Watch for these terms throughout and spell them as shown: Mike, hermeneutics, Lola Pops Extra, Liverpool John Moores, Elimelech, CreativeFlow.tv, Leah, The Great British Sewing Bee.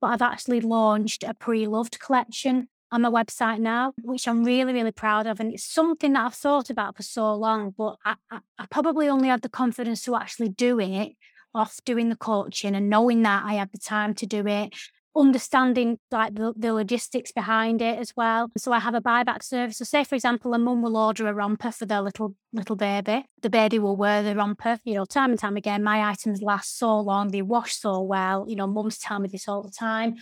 but I've actually launched a pre-loved collection on my website now, which I'm really, really proud of. And it's something that I've thought about for so long, but I probably only had the confidence to actually do it off doing the coaching and knowing that I had the time to do it, understanding like the logistics behind it as well. So I have a buyback service. So say, for example, a mum will order a romper for their little baby. The baby will wear the romper, you know, time and time again. My items last so long, they wash so well. You know, mums tell me this all the time.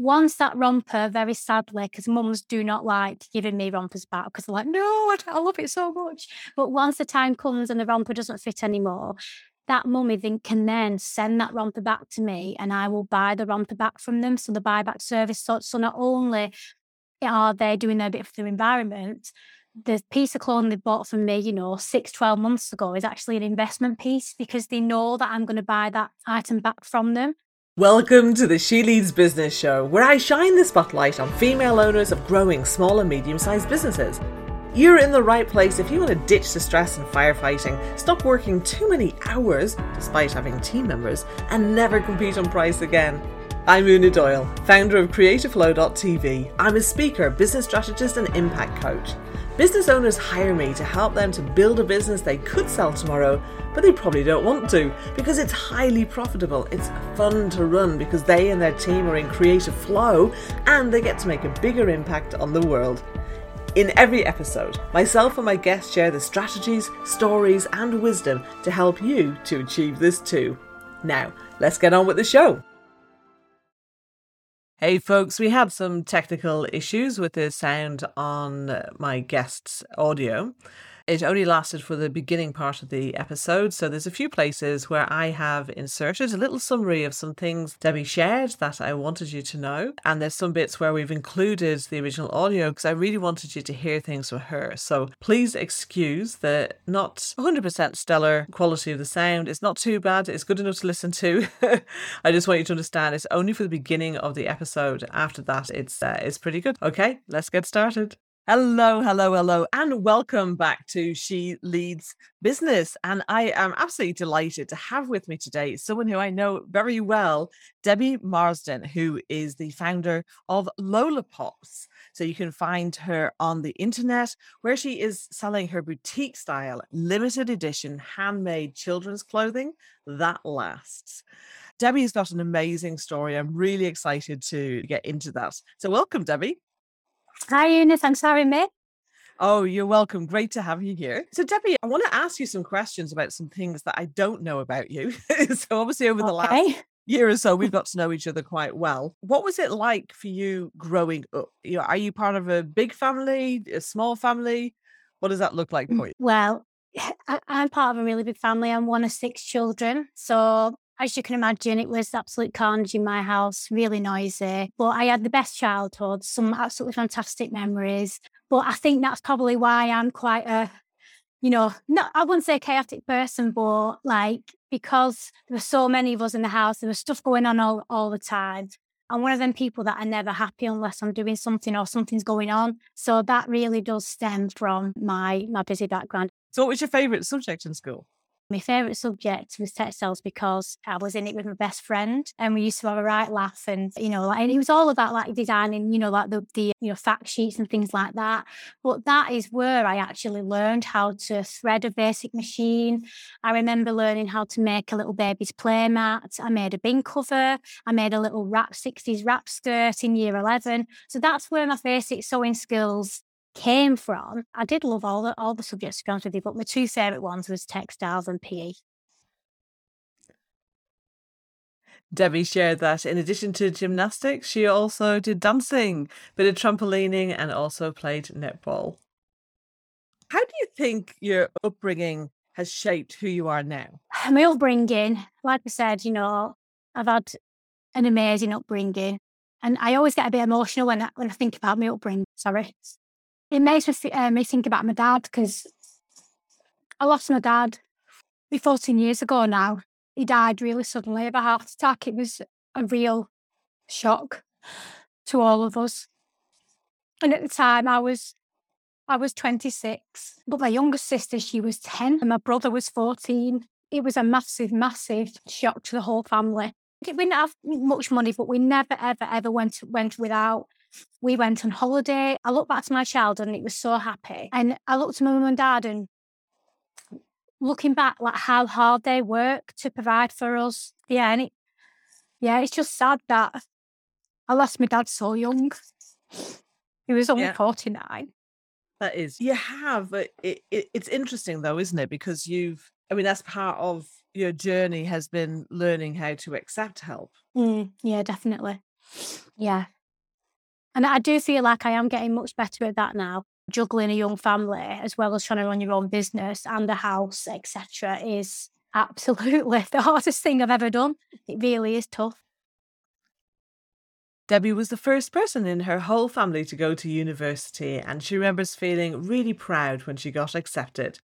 Once that romper, very sadly, because mums do not like giving me rompers back because they're like, no, I love it so much. But once the time comes and the romper doesn't fit anymore, that mummy then can then send that romper back to me and I will buy the romper back from them. So the buyback service, so not only are they doing their bit for the environment, the piece of clothing they bought from me, you know, 12 months ago is actually an investment piece because they know that I'm going to buy that item back from them. Welcome to the She Leads Business Show, where I shine the spotlight on female owners of growing small and medium-sized businesses. You're in the right place if you want to ditch the stress and firefighting, stop working too many hours, despite having team members, and never compete on price again. I'm Una Doyle, founder of CreativeFlow.tv. I'm a speaker, business strategist, and impact coach. Business owners hire me to help them to build a business they could sell tomorrow, but they probably don't want to because it's highly profitable. It's fun to run because they and their team are in creative flow and they get to make a bigger impact on the world. In every episode, myself and my guests share the strategies, stories, and wisdom to help you to achieve this too. Now, let's get on with the show. Hey folks, we had some technical issues with the sound on my guest's audio. It only lasted for the beginning part of the episode, so there's a few places where I have inserted a little summary of some things Debbie shared that I wanted you to know, and there's some bits where we've included the original audio because I really wanted you to hear things from her. So please excuse the not 100% stellar quality of the sound. It's not too bad. It's good enough to listen to. I just want you to understand it's only for the beginning of the episode. After that, it's pretty good. Okay, let's get started. Hello, and welcome back to She Leads Business. And I am absolutely delighted to have with me today someone who I know very well, Debbie Marsden, who is the founder of Lola Pops. So you can find her on the internet where she is selling her boutique style, limited edition, handmade children's clothing that lasts. Debbie's got an amazing story. I'm really excited to get into that. So welcome, Debbie. Hi, Eunice. I'm sorry, mate. Oh, you're welcome. Great to have you here. So, Debbie, I want to ask you some questions about some things that I don't know about you. So, obviously, over the last year or so, we've got to know each other quite well. What was it like for you growing up? You know, are you part of a big family, a small family? What does that look like for you? Well, I'm part of a really big family. I'm one of 6 children. So, as you can imagine, it was absolute carnage in my house, really noisy. But I had the best childhood, some absolutely fantastic memories. But I think that's probably why I'm quite a, you know, not, I wouldn't say a chaotic person, but like, because there were so many of us in the house, there was stuff going on all the time. I'm one of them people that are never happy unless I'm doing something or something's going on. So that really does stem from my busy background. So what was your favourite subject in school? My favourite subject was textiles because I was in it with my best friend and we used to have a right laugh and, you know, like, and it was all about like designing, you know, like the you know, fact sheets and things like that. But that is where I actually learned how to thread a basic machine. I remember learning how to make a little baby's play mat. I made a bin cover. I made a little wrap 60s wrap skirt in year 11. So that's where my basic sewing skills came from. I did love all the subjects, to be honest with you, but my 2 favourite ones was textiles and PE. Debbie shared that in addition to gymnastics, she also did dancing, bit of trampolining, and also played netball. How do you think your upbringing has shaped who you are now? My upbringing, like I said, you know, I've had an amazing upbringing, and I always get a bit emotional when I think about my upbringing. Sorry. It makes me think about my dad because I lost my dad 14 years ago now. He died really suddenly of a heart attack. It was a real shock to all of us. And at the time I was 26, but my youngest sister, she was 10 and my brother was 14. It was a massive, massive shock to the whole family. We didn't have much money, but we never, ever, ever went without. We went on holiday. I look back to my childhood and it was so happy. And I looked to my mum and dad and looking back, like how hard they worked to provide for us. Yeah, and it's just sad that I lost my dad so young. He was only 49. That is. You have. It's interesting though, isn't it? Because that's part of your journey has been learning how to accept help. Yeah, definitely. Yeah. And I do feel like I am getting much better at that now. Juggling a young family as well as trying to run your own business and a house, etc., is absolutely the hardest thing I've ever done. It really is tough. Debbie was the first person in her whole family to go to university, and she remembers feeling really proud when she got accepted.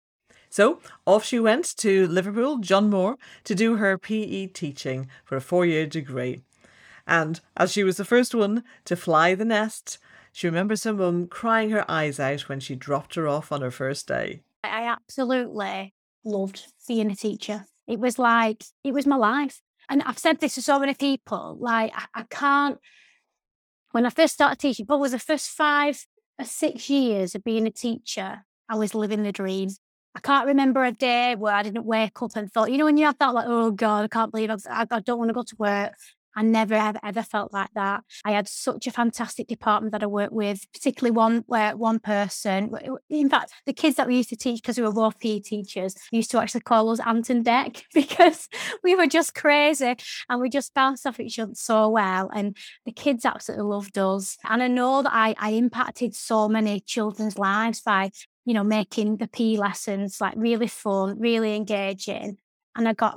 So off she went to Liverpool John Moores to do her PE teaching for a 4-year degree. And as she was the first one to fly the nest, she remembers her mum crying her eyes out when she dropped her off on her first day. I absolutely loved being a teacher. It was like, it was my life. And I've said this to so many people, like I can't, when I first started teaching, but was the first 5 or 6 years of being a teacher, I was living the dream. I can't remember a day where I didn't wake up and thought, you know, when you have that, like, oh God, I can't believe I don't want to go to work. I never, ever felt like that. I had such a fantastic department that I worked with, particularly one person. In fact, the kids that we used to teach, because we were both PE teachers, used to actually call us Ant and Dec because we were just crazy and we just bounced off each other so well. And the kids absolutely loved us. And I know that I impacted so many children's lives by, you know, making the PE lessons like really fun, really engaging. And I got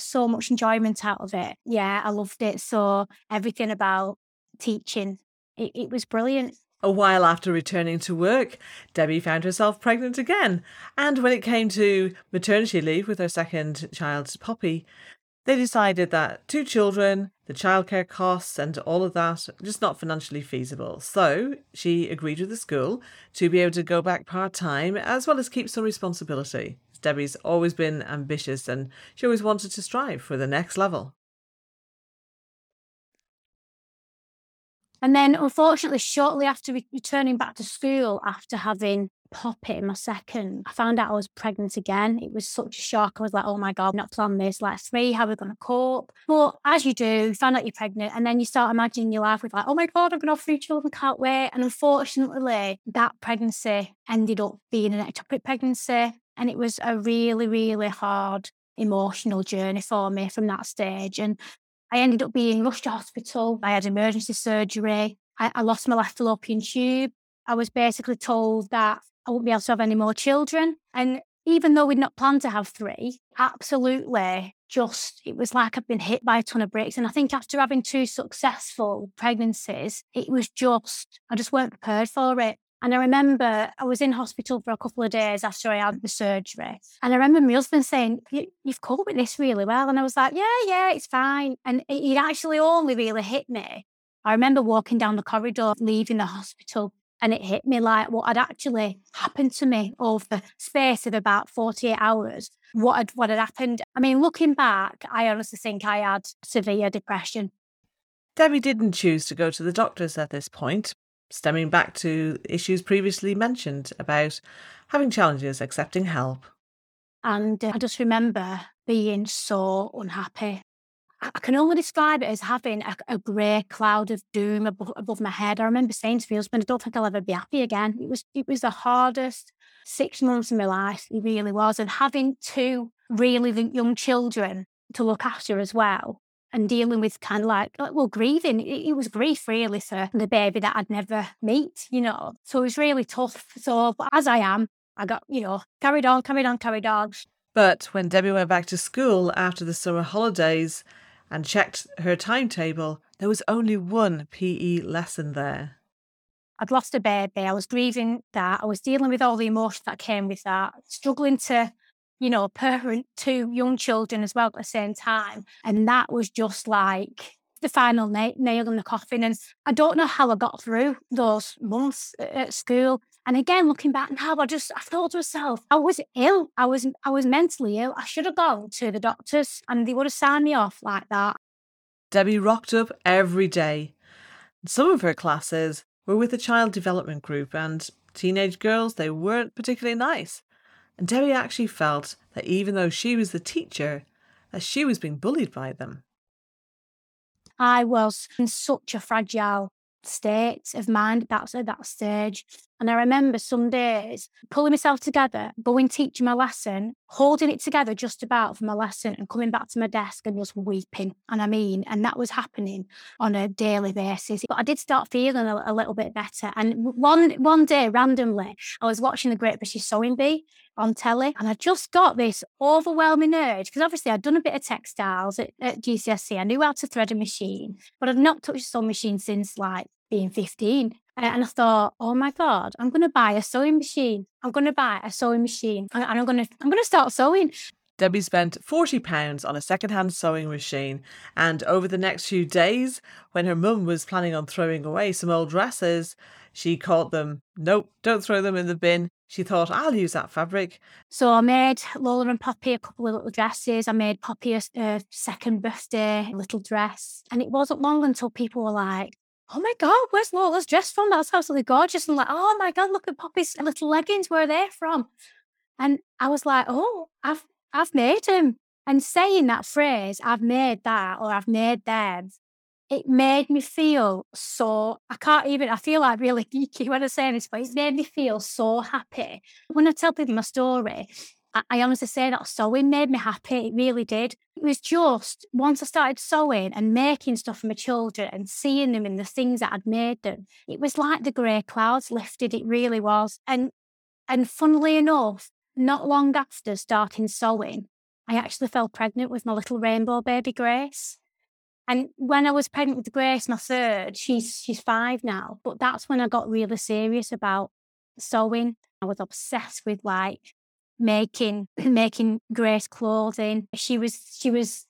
so much enjoyment out of it. Yeah, I loved it. So everything about teaching, it was brilliant. A while after returning to work, Debbie found herself pregnant again. And when it came to maternity leave with her second child, Poppy, they decided that 2 children, the childcare costs and all of that, just not financially feasible. So she agreed with the school to be able to go back part-time as well as keep some responsibility. Debbie's always been ambitious and she always wanted to strive for the next level. And then unfortunately, shortly after returning back to school, after having Poppy, my second, I found out I was pregnant again. It was such a shock. I was like, oh my God, not planned this. Like 3, how are we going to cope? But as you do, you find out you're pregnant and then you start imagining your life with like, oh my God, I'm going to have 3 children, can't wait. And unfortunately, that pregnancy ended up being an ectopic pregnancy. And it was a really, really hard emotional journey for me from that stage. And I ended up being rushed to hospital. I had emergency surgery. I lost my left fallopian tube. I was basically told that I wouldn't be able to have any more children. And even though we'd not planned to have 3, absolutely just, it was like I'd been hit by a ton of bricks. And I think after having 2 successful pregnancies, it was just, I just weren't prepared for it. And I remember I was in hospital for a couple of days after I had the surgery. And I remember my husband saying, you've coped with this really well. And I was like, yeah, it's fine. And it actually only really hit me. I remember walking down the corridor, leaving the hospital, and it hit me like what had actually happened to me over the space of about 48 hours, what had happened. I mean, looking back, I honestly think I had severe depression. Debbie didn't choose to go to the doctors at this point, stemming back to issues previously mentioned about having challenges accepting help. And I just remember being so unhappy. I can only describe it as having a grey cloud of doom above my head. I remember saying to my husband, I don't think I'll ever be happy again. It was the hardest 6 months of my life. It really was. And having 2 really young children to look after as well. And dealing with kind of like, well, grieving. It was grief, really, for the baby that I'd never meet, you know. So it was really tough. So, but as I am, I got, you know, carried on. But when Debbie went back to school after the summer holidays and checked her timetable, there was only 1 PE lesson there. I'd lost a baby. I was grieving that. I was dealing with all the emotion that came with that, struggling to, you know, parent 2 young children as well at the same time. And that was just like the final nail in the coffin. And I don't know how I got through those months at school. And again, looking back now, I thought to myself, I was ill. I was mentally ill. I should have gone to the doctors and they would have signed me off like that. Debbie rocked up every day. Some of her classes were with a child development group, and teenage girls, they weren't particularly nice. And Debbie actually felt that even though she was the teacher, that she was being bullied by them. I was in such a fragile state of mind at that stage. And I remember some days pulling myself together, going teaching my lesson, holding it together just about for my lesson, and coming back to my desk and just weeping. And that was happening on a daily basis. But I did start feeling a little bit better. And one day, randomly, I was watching The Great British Sewing Bee on telly, and I just got this overwhelming urge, because obviously I'd done a bit of textiles at GCSE. I knew how to thread a machine, but I'd not touched a sewing machine since like being 15. And I thought, oh my God, I'm going to buy a sewing machine. And I'm going to start sewing. Debbie spent £40 on a second-hand sewing machine. And over the next few days, when her mum was planning on throwing away some old dresses, she caught them. Nope, don't throw them in the bin. She thought, I'll use that fabric. So I made Lola and Poppy a couple of little dresses. I made Poppy a second birthday little dress. And it wasn't long until people were like, oh my God, where's Lola's dress from? That's absolutely gorgeous. And like, oh my God, look at Poppy's little leggings. Where are they from? And I was like, oh, I've made them. And saying that phrase, I've made that, or I've made them, it made me feel so, I feel like really geeky when I'm saying this, but it's made me feel so happy. When I tell people my story, I honestly say that sewing made me happy. It really did. It was just once I started sewing and making stuff for my children and seeing them in the things that I'd made them, it was like the grey clouds lifted. It really was. And funnily enough, not long after starting sewing, I actually fell pregnant with my little rainbow baby Grace. And when I was pregnant with Grace, my third, she's 5 now. But that's when I got really serious about sewing. I was obsessed with making Grace clothing. She was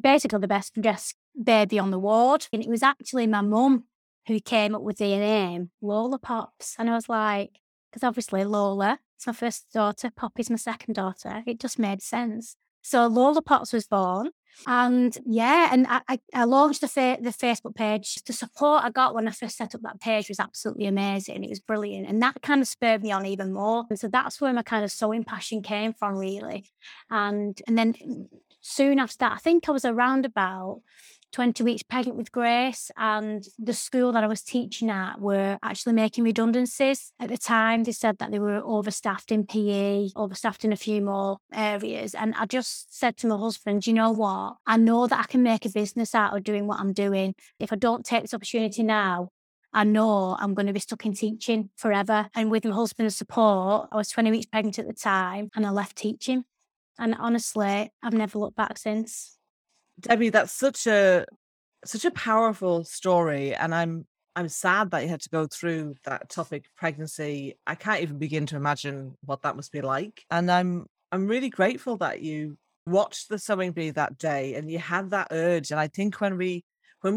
basically the best dressed baby on the ward. And it was actually my mum who came up with the name Lola Pops. And I was like, because obviously Lola, it's my first daughter, Poppy's my second daughter. It just made sense. So Lola Pops was born. And yeah, and I launched the Facebook page. The support I got when I first set up that page was absolutely amazing. It was brilliant. And that kind of spurred me on even more. And so that's where my kind of sewing passion came from, really. And then soon after that, I think I was around about 20 weeks pregnant with Grace, and the school that I was teaching at were actually making redundancies. At the time, they said that they were overstaffed in PE, overstaffed in a few more areas. And I just said to my husband, you know what? I know that I can make a business out of doing what I'm doing. If I don't take this opportunity now, I know I'm going to be stuck in teaching forever. And with my husband's support, I was 20 weeks pregnant at the time, and I left teaching. And honestly, I've never looked back since. Debbie, that's such a powerful story, and I'm sad that you had to go through that topic, pregnancy. I can't even begin to imagine what that must be like. And I'm really grateful that you watched the Sewing Bee that day and you had that urge. And I think when we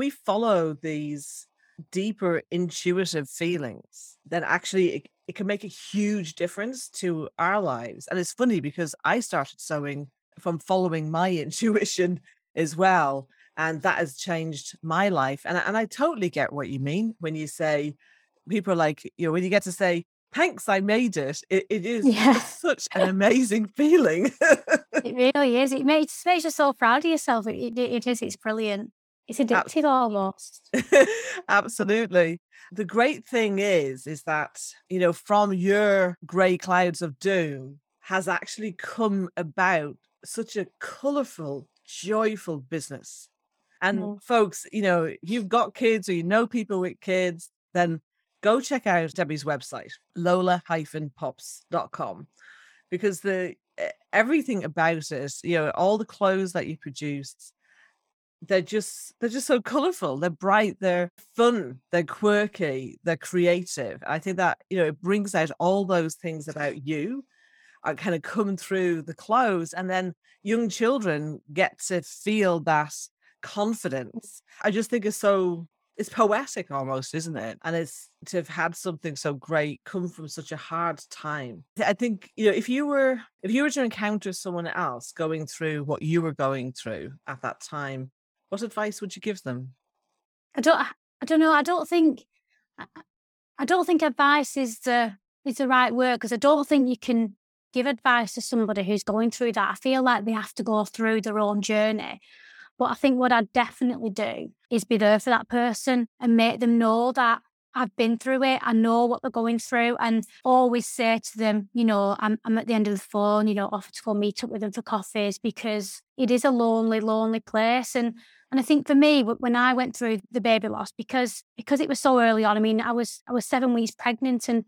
follow these deeper intuitive feelings, then actually it can make a huge difference to our lives. And it's funny because I started sewing from following my intuition as well, and that has changed my life. And I totally get what you mean when you say, people are like, you know, when you get to say thanks, I made it, it is such an amazing feeling. It really is. It makes you so proud of yourself. It's brilliant. It's addictive almost. Absolutely. The great thing is that, you know, from your grey clouds of doom has actually come about such a colourful, joyful business. And folks, you know, if you've got kids or you know people with kids, then go check out Debbie's website, lola-pops.com, because everything about it, you know, all the clothes that you produce, they're just so colorful, they're bright, they're fun, they're quirky, they're creative. I think that, you know, it brings out all those things about you kind of come through the clothes, and then young children get to feel that confidence. I just think it's poetic almost, isn't it? And it's to have had something so great come from such a hard time. I think, you know, if you were to encounter someone else going through what you were going through at that time, What advice would you give them? I don't know. I don't think advice is the right word, because I don't think you can give advice to somebody who's going through that. I feel like they have to go through their own journey. But I think what I'd definitely do is be there for that person and make them know that I've been through it. I know what they're going through, and always say to them, you know, I'm at the end of the phone, you know, offer to go meet up with them for coffees, because it is a lonely, lonely place. And I think for me, when I went through the baby loss, because it was so early on, I mean, I was 7 weeks pregnant, and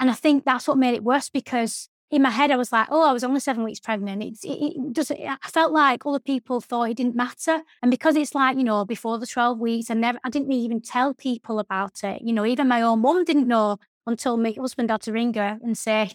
I think that's what made it worse, because in my head I was like, oh, I was only 7 weeks pregnant. I felt like other people thought it didn't matter. And because it's like, you know, before the 12 weeks, I didn't even tell people about it. You know, even my own mum didn't know until my husband had to ring her and say,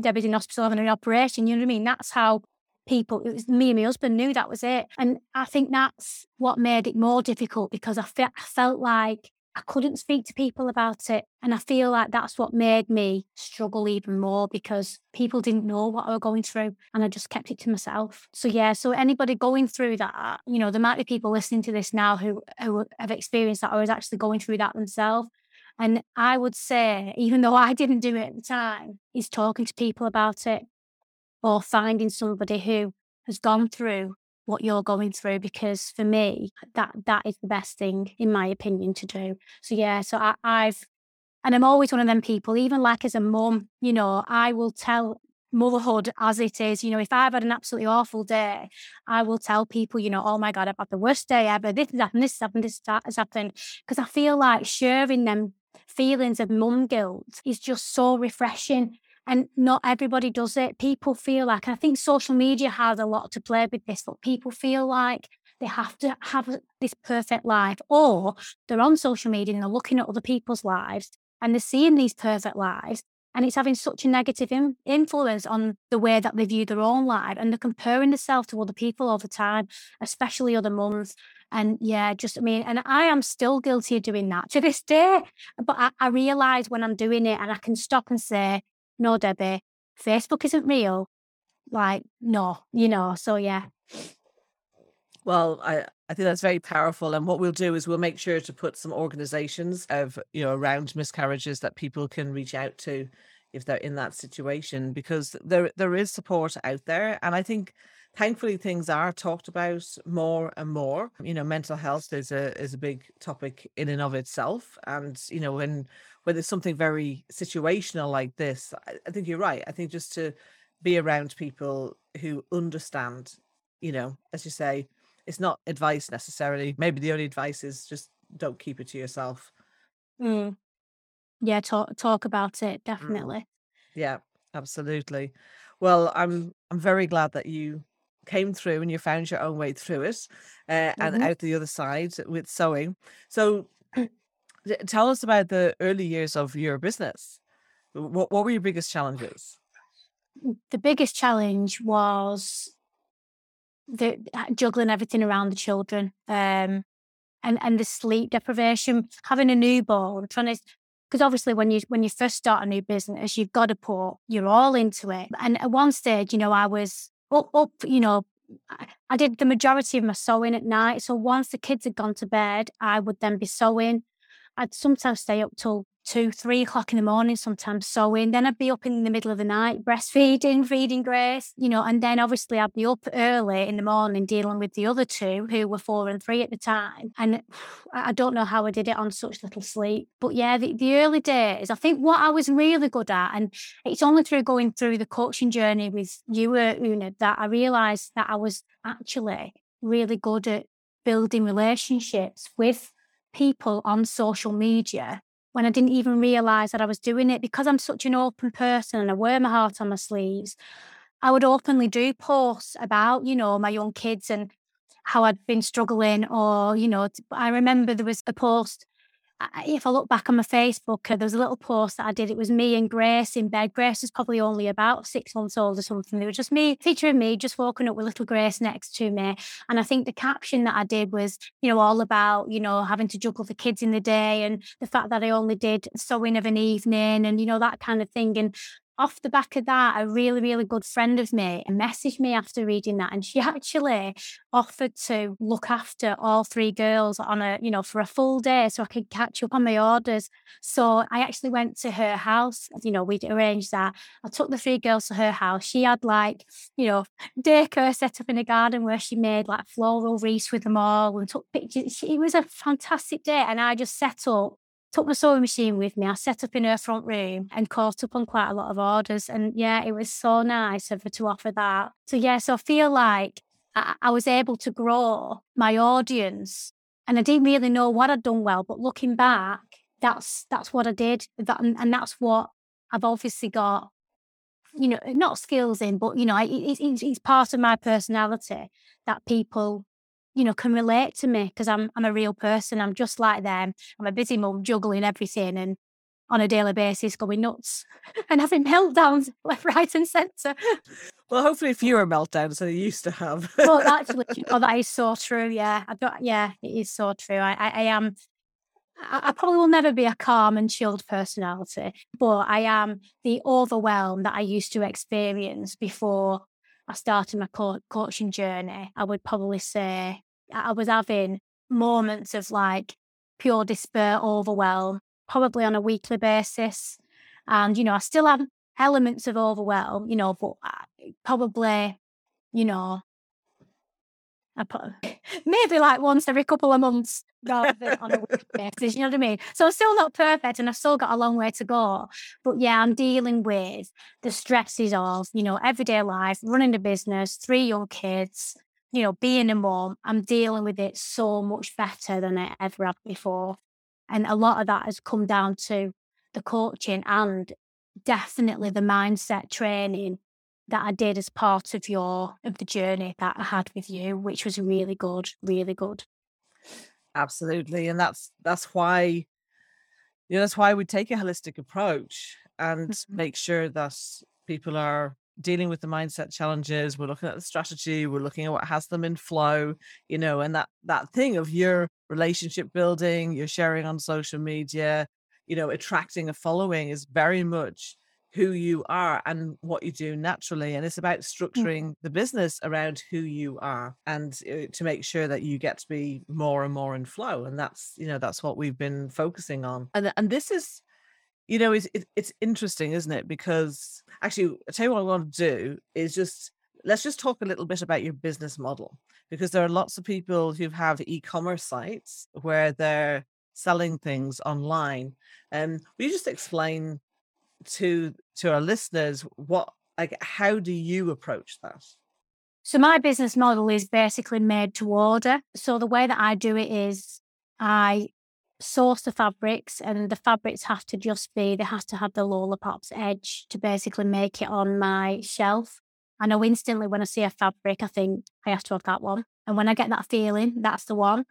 Debbie's in hospital having an operation. You know what I mean? That's how it was me and my husband knew that was it. And I think that's what made it more difficult, because I felt like I couldn't speak to people about it. And I feel like that's what made me struggle even more, because people didn't know what I was going through, and I just kept it to myself. So yeah, so anybody going through that, you know, there might be people listening to this now who have experienced that, or is actually going through that themselves. And I would say, even though I didn't do it at the time, is talking to people about it, or finding somebody who has gone through what you're going through, because for me, that is the best thing, in my opinion, to do. So yeah, so I'm always one of them people, even like as a mum, you know, I will tell motherhood as it is. You know, if I've had an absolutely awful day, I will tell people, you know, oh my God, I've had the worst day ever, this has happened, because I feel like sharing them feelings of mum guilt is just so refreshing. And not everybody does it. People feel like, and I think social media has a lot to play with this, but people feel like they have to have this perfect life, or they're on social media and they're looking at other people's lives and they're seeing these perfect lives, and it's having such a negative influence on the way that they view their own life, and they're comparing themselves to other people all the time, especially other mums. And yeah, just, I mean, and I am still guilty of doing that to this day, but I realise when I'm doing it, and I can stop and say, no, Debbie, Facebook isn't real. Like, no, you know, so yeah. Well, I think that's very powerful. And what we'll do is we'll make sure to put some organizations of, you know, around miscarriages that people can reach out to if they're in that situation, because there is support out there. And I think thankfully things are talked about more and more. You know, mental health is a big topic in and of itself. And, you know, when there's something very situational like this, I think you're right. I think just to be around people who understand, you know, as you say, it's not advice necessarily. Maybe the only advice is just don't keep it to yourself. Mm. Yeah, talk about it, definitely. Mm. Yeah, absolutely. Well, I'm very glad that you came through and you found your own way through it and out the other side with sewing. So tell us about the early years of your business. What were your biggest challenges? The biggest challenge was juggling everything around the children and the sleep deprivation, having a newborn, because obviously when you first start a new business, you've got to put your all into it. And at one stage, you know, I was up, you know, I did the majority of my sewing at night. So once the kids had gone to bed, I would then be sewing. I'd sometimes stay up till 2-3 o'clock in the morning, sometimes sewing. Then I'd be up in the middle of the night, breastfeeding, feeding Grace, you know, and then obviously I'd be up early in the morning dealing with the other two who were 4 and 3 at the time. And I don't know how I did it on such little sleep. But yeah, the early days, I think what I was really good at, and it's only through going through the coaching journey with you, Una, that I realised that I was actually really good at building relationships with people on social media, when I didn't even realise that I was doing it, because I'm such an open person and I wear my heart on my sleeves. I would openly do posts about, you know, my young kids and how I'd been struggling, or, you know, I remember there was a post, if I look back on my Facebook, there was a little post that I did. It was me and Grace in bed. Grace was probably only about 6 months old or something. It was just me, featuring me, just walking up with little Grace next to me. And I think the caption that I did was, you know, all about, you know, having to juggle the kids in the day and the fact that I only did sewing of an evening and, you know, that kind of thing. And off the back of that, a really, really good friend of me messaged me after reading that, and she actually offered to look after all three girls on a, for a full day so I could catch up on my orders. So I actually went to her house, we'd arranged that. I took the three girls to her house. She had daycare set up in a garden where she made floral wreaths with them all and took pictures. It was a fantastic day, and I just set up, took my sewing machine with me. I set up in her front room and caught up on quite a lot of orders. And yeah, it was so nice of her to offer that. So yeah, so I feel like I was able to grow my audience, and I didn't really know what I'd done well, but looking back, that's what I did. And that's what I've obviously got, not skills in, but, it's part of my personality that people can relate to me, because I'm a real person. I'm just like them. I'm a busy mum juggling everything and on a daily basis going nuts and having meltdowns left, right and centre. Well, hopefully fewer meltdowns than you used to have. Well, actually, that is so true, yeah. It is so true. I probably will never be a calm and chilled personality, but I am the overwhelm that I used to experience before I started my coaching journey. I would probably say I was having moments of pure despair, overwhelm, probably on a weekly basis. And, I still have elements of overwhelm, but probably, maybe once every couple of months rather than on a weekly basis, you know what I mean? So I'm still not perfect, and I've still got a long way to go. But yeah, I'm dealing with the stresses of, everyday life, running a business, 3 young kids, being a mum. I'm dealing with it so much better than I ever have before. And a lot of that has come down to the coaching and definitely the mindset training that I did as part of the journey that I had with you, which was really good, really good. Absolutely. And that's why, that's why we take a holistic approach and make sure that people are dealing with the mindset challenges. We're looking at the strategy, we're looking at what has them in flow, and that thing of your relationship building, your sharing on social media, attracting a following is very much who you are and what you do naturally. And it's about structuring the business around who you are and to make sure that you get to be more and more in flow. And that's what we've been focusing on. And this is, it's interesting, isn't it? Because actually, I'll tell you what I want to do is let's just talk a little bit about your business model, because there are lots of people who have e-commerce sites where they're selling things online. Will you just explain to our listeners how do you approach that? So my business model is basically made to order. So the way that I do it is I source the fabrics, and the fabrics have to have the Lola Pops edge to basically make it on my shelf. I know instantly when I see a fabric, I think I have to have that one. And when I get that feeling, that's the one.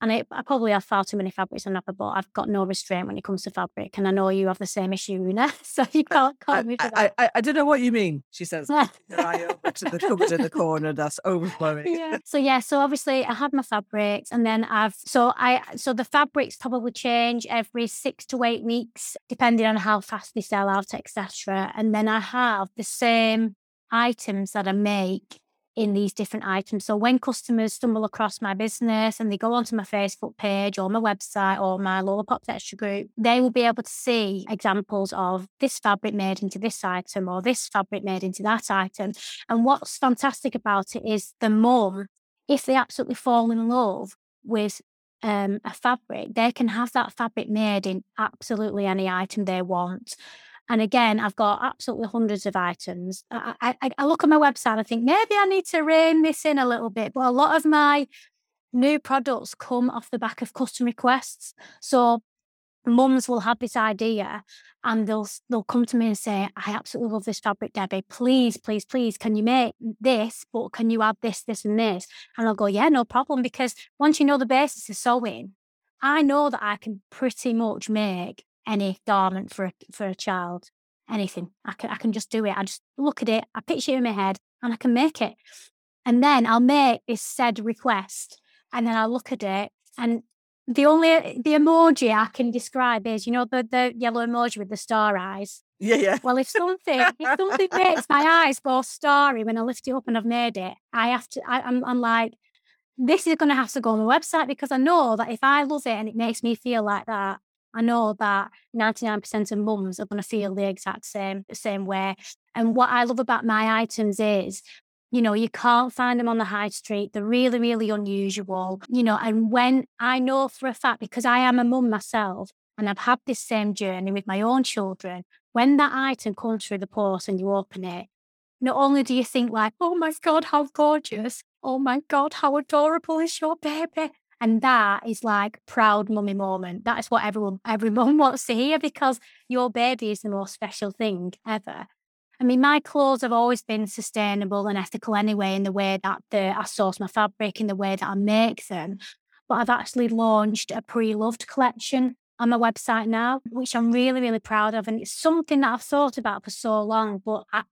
And I probably have far too many fabrics on offer, but I've got no restraint when it comes to fabric. And I know you have the same issue, Una, so you can't call me for that. I don't know what you mean, she says. I over to the cupboard in the corner, that's overflowing. Yeah. So obviously I have my fabrics, and then so the fabrics probably change every 6 to 8 weeks, depending on how fast they sell out, etc. And then I have the same items that I make in these different items. So when customers stumble across my business and they go onto my Facebook page or my website or my Lola Pops Extra group, they will be able to see examples of this fabric made into this item or this fabric made into that item. And what's fantastic about it is the mum, if they absolutely fall in love with a fabric, they can have that fabric made in absolutely any item they want. And again, I've got absolutely hundreds of items. I look at my website and I think maybe I need to rein this in a little bit, but a lot of my new products come off the back of custom requests. So mums will have this idea and they'll come to me and say, I absolutely love this fabric, Debbie. Please, please, please, can you make this? But can you add this, this and this? And I'll go, yeah, no problem. Because once you know the basis of sewing, I know that I can pretty much make any garment for a child, anything. I can just do it. I just look at it, I picture it in my head, and I can make it. And then I'll make this said request, and then I'll look at it, and the emoji I can describe is, the yellow emoji with the star eyes. Yeah. Well, if something makes my eyes go starry when I lift it up and I've made it, I have to. I'm like, this is going to have to go on my website, because I know that if I love it and it makes me feel like that, I know that 99% of mums are going to feel the exact same way. And what I love about my items is, you know, you can't find them on the high street. They're really, really unusual, you know. And when I know for a fact, because I am a mum myself, and I've had this same journey with my own children, when that item comes through the post and you open it, not only do you think like, oh my God, how gorgeous. Oh my God, how adorable is your baby? And that is like proud mummy moment. That is what every mum wants to hear, because your baby is the most special thing ever. I mean, my clothes have always been sustainable and ethical anyway, in the way that I source my fabric, in the way that I make them. But I've actually launched a pre-loved collection on my website now, which I'm really, really proud of. And it's something that I've thought about for so long, but I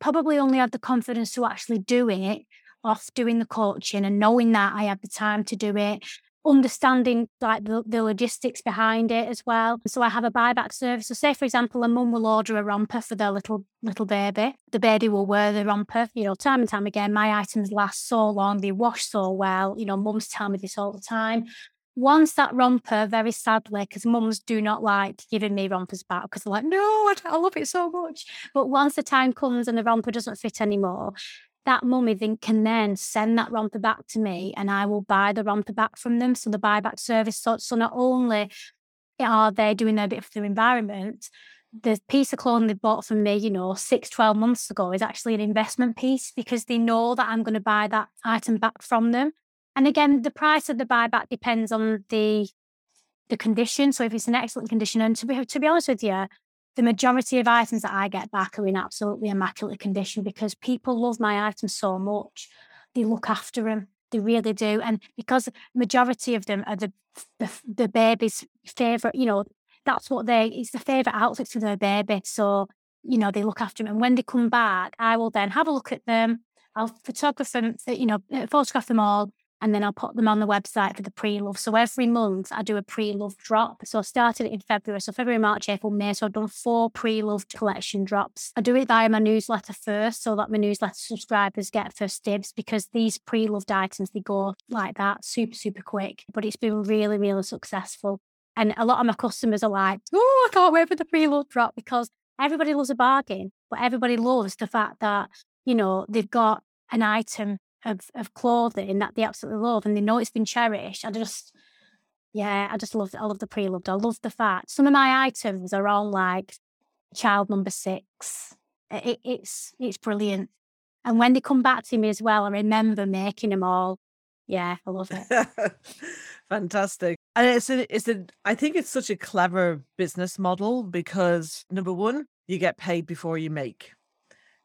probably only had the confidence to actually doing it off doing the coaching and knowing that I had the time to do it, understanding like the logistics behind it as well. So I have a buyback service. So say, for example, a mum will order a romper for their little baby. The baby will wear the romper, you know, time and time again. My items last so long, they wash so well. You know, mums tell me this all the time. Once that romper, very sadly, because mums do not like giving me rompers back, because they're like, no, I love it so much. But once the time comes and the romper doesn't fit anymore, that mummy then can then send that romper back to me, and I will buy the romper back from them. So the buyback service, so not only are they doing their bit for the environment, the piece of clothing they bought from me, you know, 12 months ago is actually an investment piece, because they know that I'm going to buy that item back from them. And again, the price of the buyback depends on the condition. So if it's an excellent condition, and to be honest with you, the majority of items that I get back are in absolutely immaculate condition, because people love my items so much. They look after them. They really do. And because majority of them are the baby's favourite, you know, that's what it's the favourite outfit for their baby. So, you know, they look after them. And when they come back, I will then have a look at them. I'll photograph them all. And then I'll put them on the website for the pre-love. So every month I do a pre-love drop. So I started it in February. So February, March, April, May. So I've done 4 pre-loved collection drops. I do it via my newsletter first, so that my newsletter subscribers get first dibs, because these pre-loved items, they go like that, super, super quick. But it's been really, really successful. And a lot of my customers are like, oh, I can't wait for the pre-loved drop, because everybody loves a bargain, but everybody loves the fact that, you know, they've got an item of clothing that they absolutely love, and they know it's been cherished. I love the pre-loved. I love the fact some of my items are on like child number 6. It's brilliant. And when they come back to me as well, I remember making them all. Yeah, I love it. Fantastic. And I think it's such a clever business model, because number one, you get paid before you make.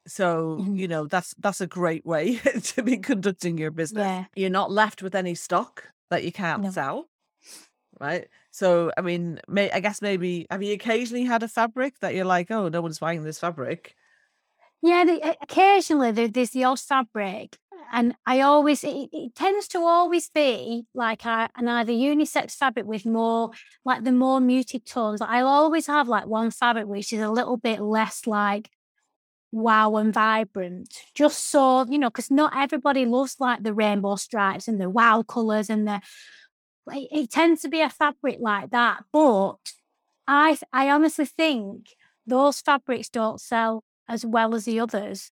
So, you know, that's a great way to be conducting your business. Yeah. You're not left with any stock that you can't sell, right? So, I mean, I guess maybe, have you occasionally had a fabric that you're like, oh, no one's buying this fabric? Yeah, occasionally there's the old fabric. And it tends to always be like an either unisex fabric with more, like the more muted tones. Like, I always have like one fabric which is a little bit less like, wow and vibrant, just so you know, because not everybody loves like the rainbow stripes and the wow colors and it tends to be a fabric like that. But I honestly think those fabrics don't sell as well as the others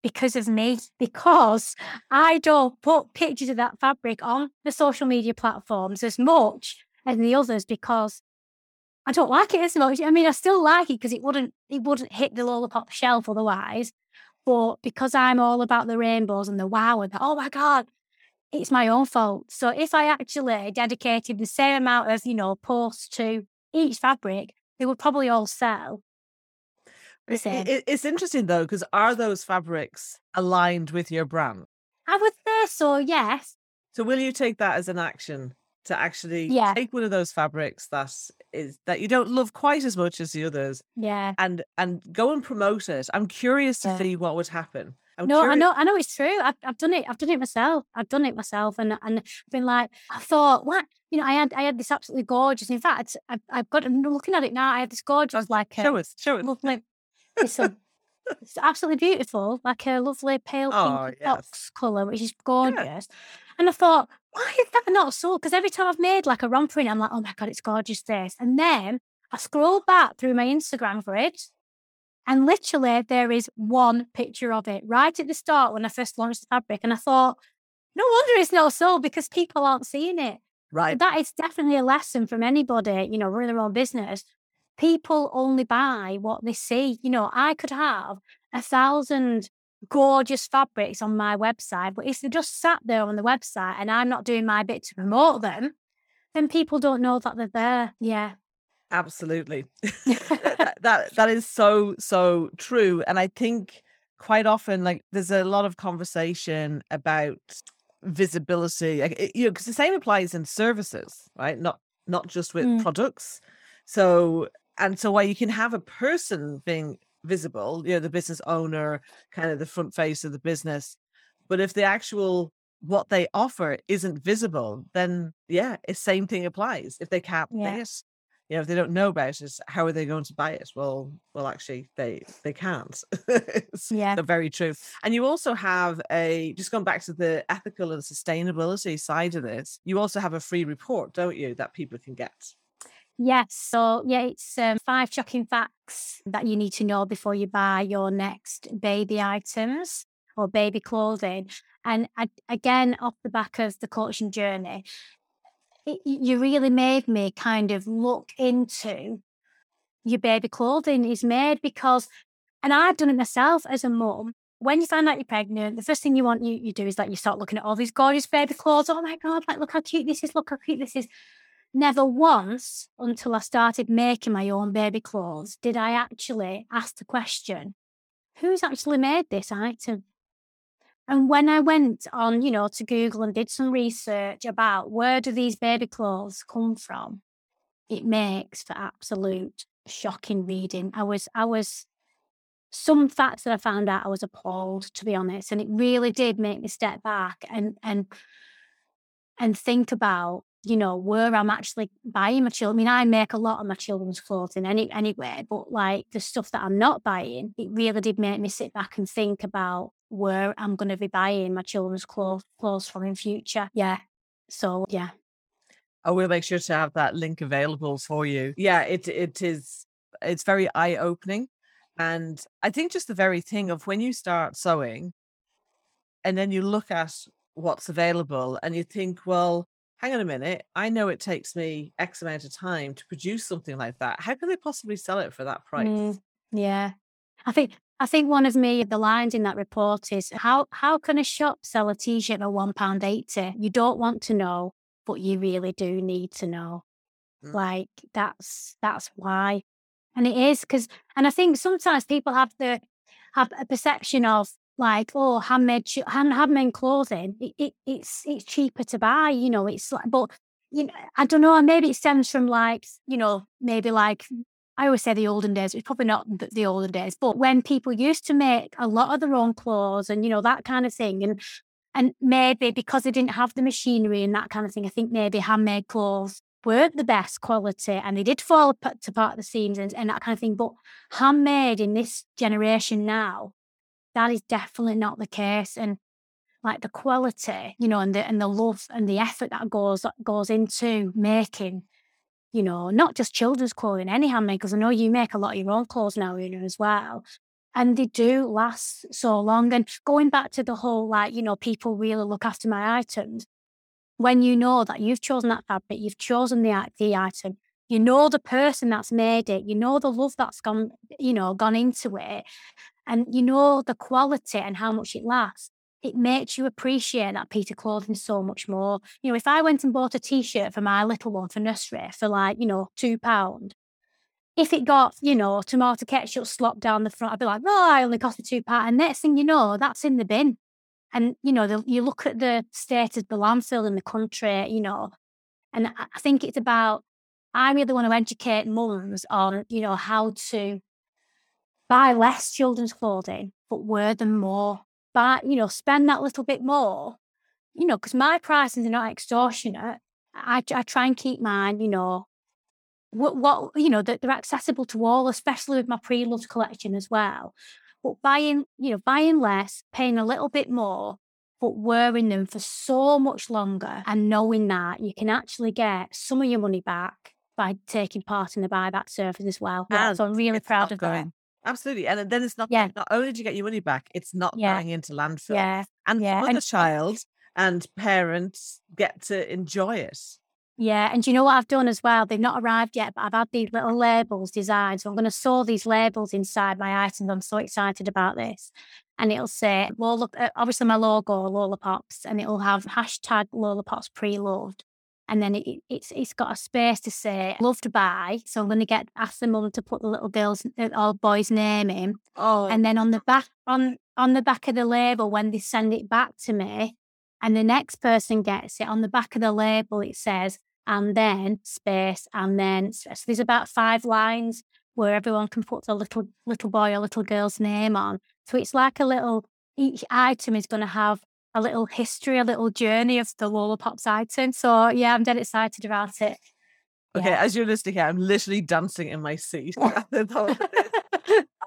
because of me, because I don't put pictures of that fabric on the social media platforms as much as the others, because I don't like it as much. I mean, I still like it because it wouldn't hit the Lola Pop shelf otherwise. But because I'm all about the rainbows and the wow and the, oh my God, it's my own fault. So if I actually dedicated the same amount of, you know, posts to each fabric, they would probably all sell the same. It's interesting though, because are those fabrics aligned with your brand? I would say so, yes. So will you take that as an action? To actually take one of those fabrics that you don't love quite as much as the others, and go and promote it. I'm curious to see what would happen. I know it's true. I've done it myself, and I've been like, I thought, what, you know, I had this absolutely gorgeous. In fact, I'm looking at it now. I had this gorgeous, like, show us, lovely It's absolutely beautiful, like a lovely pale pink box colour, which is gorgeous. Yeah. And I thought, why is that not sold? Because every time I've made like a romper in it, I'm like, oh my God, it's gorgeous, this. And then I scroll back through my Instagram grid and literally there is one picture of it right at the start when I first launched the fabric. And I thought, no wonder it's not sold because people aren't seeing it. Right. So that is definitely a lesson from anybody, you know, running their own business. People only buy what they see. You know, I could have 1,000 gorgeous fabrics on my website, but if they just sat there on the website and I'm not doing my bit to promote them, then people don't know that they're there. Yeah. Absolutely. That is so true. And I think quite often, like, there's a lot of conversation about visibility, like, it, you know, because the same applies in services, right? Not just with products. So while you can have a person being visible, you know, the business owner, kind of the front face of the business, but if the actual what they offer isn't visible, then yeah, the same thing applies. If they can't pay it, you know, if they don't know about it, how are they going to buy it? Well, actually, they can't. Yeah, the very truth. And you also have just going back to the ethical and sustainability side of this. You also have a free report, don't you, that people can get? Yes. So yeah, it's 5 shocking facts that you need to know before you buy your next baby items or baby clothing. And again, off the back of the coaching journey, you really made me kind of look into your baby clothing is made because, and I've done it myself as a mum. When you find out you're pregnant, the first thing you do is like you start looking at all these gorgeous baby clothes. Oh my God, like, look how cute this is. Look how cute this is. Never once, until I started making my own baby clothes, did I actually ask the question, who's actually made this item? And when I went on, you know, to Google and did some research about where do these baby clothes come from, it makes for absolute shocking reading. I was some facts that I found out, I was appalled, to be honest. And it really did make me step back and think about, you know, where I'm actually buying my children. I mean, I make a lot of my children's clothing anyway, but like the stuff that I'm not buying, it really did make me sit back and think about where I'm going to be buying my children's clothes from in future. Yeah. So, yeah. I will make sure to have that link available for you. Yeah, it's very eye-opening. And I think just the very thing of when you start sewing and then you look at what's available and you think, well, hang on a minute, I know it takes me X amount of time to produce something like that. How can they possibly sell it for that price? Yeah. I think one of the lines in that report is, how can a shop sell a T-shirt at £1.80? You don't want to know, but you really do need to know. Like, that's why. And it is because, and I think sometimes people have a perception of, like, oh, handmade clothing, it's cheaper to buy, you know, it's like, but, you know, I don't know, maybe it stems from, like, you know, maybe like, I always say the olden days, it's probably not the olden days, but when people used to make a lot of their own clothes and, you know, that kind of thing, and maybe because they didn't have the machinery and that kind of thing, I think maybe handmade clothes weren't the best quality and they did fall apart at the seams and that kind of thing, but handmade in this generation now, that is definitely not the case. And like the quality, you know, and the love and the effort that goes into making, you know, not just children's clothing, any handmade, because I know you make a lot of your own clothes now, you know, as well. And they do last so long. And going back to the whole, like, you know, people really look after my items. When you know that you've chosen that fabric, you've chosen the item, you know the person that's made it, you know the love that's gone, you know, gone into it. And you know the quality and how much it lasts, it makes you appreciate that piece of clothing so much more. You know, if I went and bought a T-shirt for my little one for nursery for, like, you know, £2, if it got, you know, tomato ketchup slopped down the front, I'd be like, oh, I only cost me £2. And next thing you know, that's in the bin. And, you know, you look at the state of the landfill in the country, you know, and I think it's about, I really want to educate mums on, you know, how to buy less children's clothing, but wear them more. Buy, you know, spend that little bit more, you know, because my prices are not extortionate. I try and keep mine, you know, what you know, they're accessible to all, especially with my pre-loved collection as well. But buying less, paying a little bit more, but wearing them for so much longer and knowing that you can actually get some of your money back by taking part in the buyback service as well. Yeah, so I'm really proud of that. Absolutely. And then it's not only do you get your money back, it's not going into landfill. Yeah. And mother, child and parents get to enjoy it. Yeah, and you know what I've done as well? They've not arrived yet, but I've had these little labels designed. So I'm going to sew these labels inside my items. I'm so excited about this. And it'll say, Lola, obviously my logo, Lola Pops, and it'll have hashtag Lola Pops pre-loved. And then it's got a space to say, loved by. So I'm going to ask the mum to put the little girl's, or boy's name in. Oh. And then on the back of the label, when they send it back to me, and the next person gets it, on the back of the label, it says, and then space, and then space. So there's about 5 lines where everyone can put the little boy or little girl's name on. So it's like each item is going to have a little history, a little journey of the Lola Pops item. So yeah, I'm dead excited about it. Okay, yeah. As you're listening here, I'm literally dancing in my seat.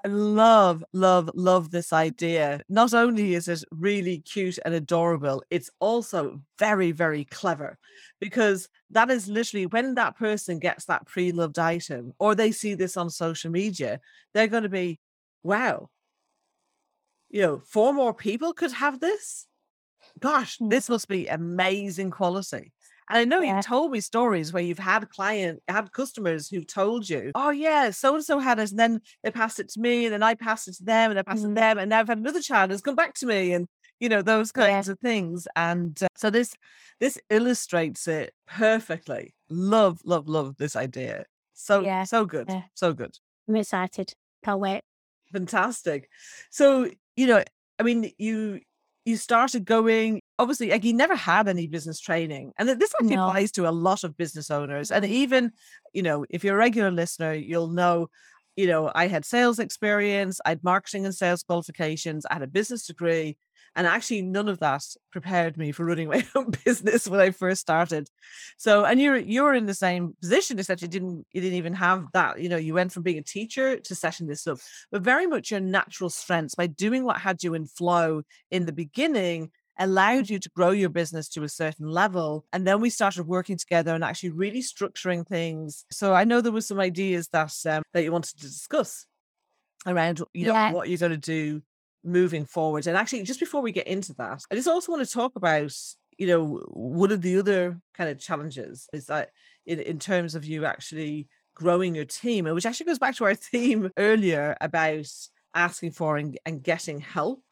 I love this idea. Not only is it really cute and adorable, it's also very, very clever, because that is literally when that person gets that pre-loved item or they see this on social media, they're going to be, wow, 4 more people could have this. Gosh, this must be amazing quality. And I know you've told me stories where you've had customers who've told you, oh yeah, so-and-so had it, and then they passed it to me, and then I passed it to them, and I passed it to them, and now I've had another child who's come back to me, and, those kinds of things. And so this illustrates it perfectly. Love this idea. So good. I'm excited. Can't wait. Fantastic. So, you started going, obviously, you never had any business training. And this actually applies to a lot of business owners. And even, if you're a regular listener, you'll know, I had sales experience, I had marketing and sales qualifications, I had a business degree. And actually, none of that prepared me for running my own business when I first started. So, and you're in the same position, except you didn't even have that. You went from being a teacher to setting this up, but very much your natural strengths by doing what had you in flow in the beginning allowed you to grow your business to a certain level. And then we started working together and actually really structuring things. So I know there were some ideas that you wanted to discuss around what you're going to do moving forward. And actually, just before we get into that, I just also want to talk about, one of the other kind of challenges is that in terms of you actually growing your team, which actually goes back to our theme earlier about asking for and getting help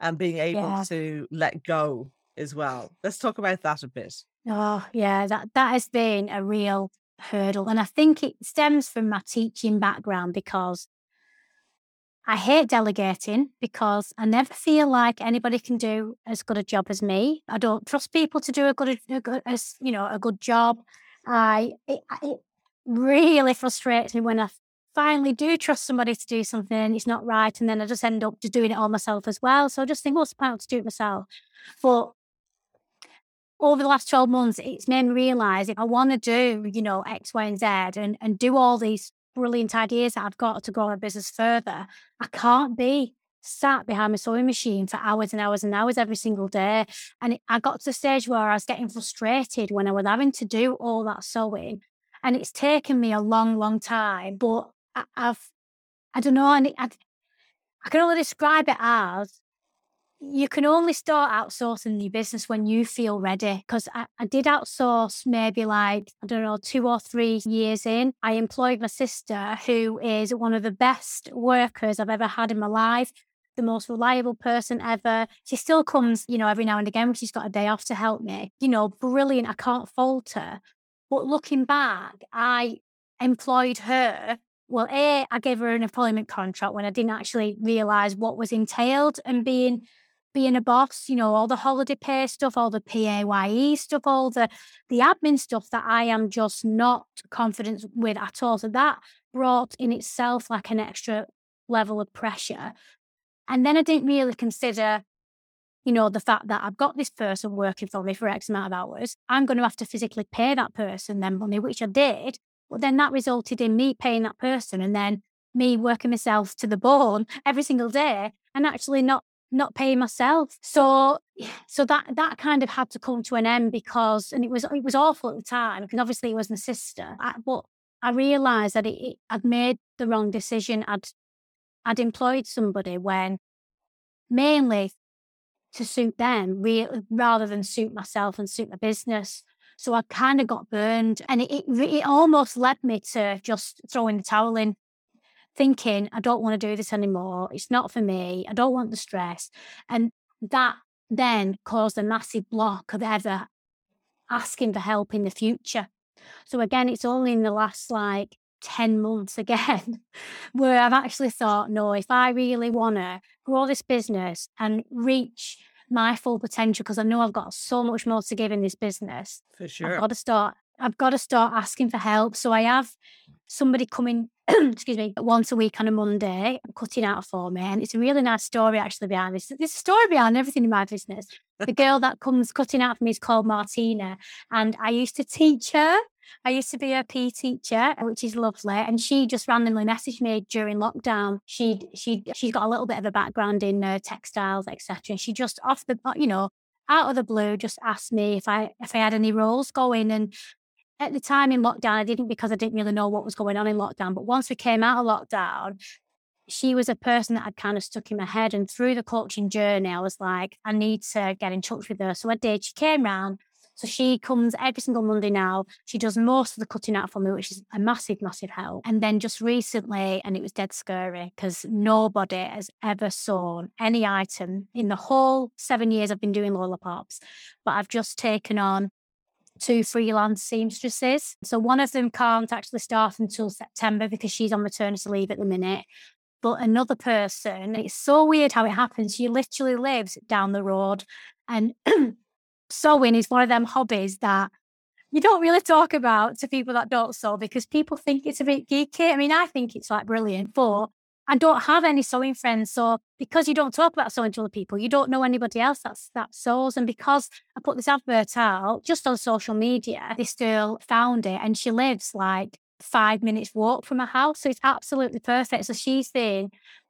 and being able to let go as well. Let's talk about that a bit. Oh, yeah, that has been a real hurdle. And I think it stems from my teaching background, because I hate delegating, because I never feel like anybody can do as good a job as me. I don't trust people to do a good job. It really frustrates me when I finally do trust somebody to do something and it's not right, and then I just end up just doing it all myself as well. So I just think, what's the point to do it myself? But over the last 12 months, it's made me realise if I want to do, X, Y, and Z and do all these brilliant ideas that I've got to grow my business further, I can't be sat behind my sewing machine for hours and hours and hours every single day. And I got to the stage where I was getting frustrated when I was having to do all that sewing. And it's taken me a long, long time. But I don't know, and I can only describe it as, you can only start outsourcing your business when you feel ready. Because I did outsource maybe 2 or 3 years in. I employed my sister, who is one of the best workers I've ever had in my life, the most reliable person ever. She still comes, every now and again when she's got a day off to help me. Brilliant. I can't fault her. But looking back, I employed her. Well, A, I gave her an employment contract when I didn't actually realise what was entailed, and being a boss, all the holiday pay stuff, all the PAYE stuff, all the admin stuff that I am just not confident with at all. So that brought in itself like an extra level of pressure. And then I didn't really consider, the fact that I've got this person working for me for X amount of hours. I'm going to have to physically pay that person then money, which I did. But then that resulted in me paying that person and then me working myself to the bone every single day and actually not paying myself. So that kind of had to come to an end because, and it was awful at the time because obviously it was my sister. But I realised that I'd made the wrong decision. I'd employed somebody when mainly to suit them rather than suit myself and suit my business. So I kind of got burned and it almost led me to just throwing the towel in, thinking, I don't want to do this anymore. It's not for me. I don't want the stress. And that then caused a massive block of ever asking for help in the future. So again, it's only in the last 10 months again where I've actually thought, no, if I really want to grow this business and reach my full potential, because I know I've got so much more to give in this business. For sure. I've got to start asking for help. So I have somebody coming, excuse me, once a week on a Monday, cutting out for me. And it's a really nice story actually behind this. There's a story behind everything in my business. The girl that comes cutting out for me is called Martina. And I used to teach her. I used to be her PE teacher, which is lovely. And she just randomly messaged me during lockdown. She's got a little bit of a background in textiles, etc. And she just out of the blue, just asked me if I had any roles going. And at the time in lockdown, I didn't because I didn't really know what was going on in lockdown. But once we came out of lockdown, she was a person that I'd kind of stuck in my head. And through the coaching journey, I was like, I need to get in touch with her. So I did. She came round. So she comes every single Monday now. She does most of the cutting out for me, which is a massive, massive help. And then just recently, and it was dead scary because nobody has ever sewn any item in the whole 7 years I've been doing Lola Pops. But I've just taken on 2 freelance seamstresses. So one of them can't actually start until September because she's on maternity leave at the minute. But another person, it's so weird how it happens. She literally lives down the road and... Sewing is one of them hobbies that you don't really talk about to people that don't sew because people think it's a bit geeky. I mean, I think it's brilliant, but I don't have any sewing friends. So because you don't talk about sewing to other people, you don't know anybody else that sews. And because I put this advert out just on social media, this girl found it and she lives 5 minutes walk from her house. So it's absolutely perfect. So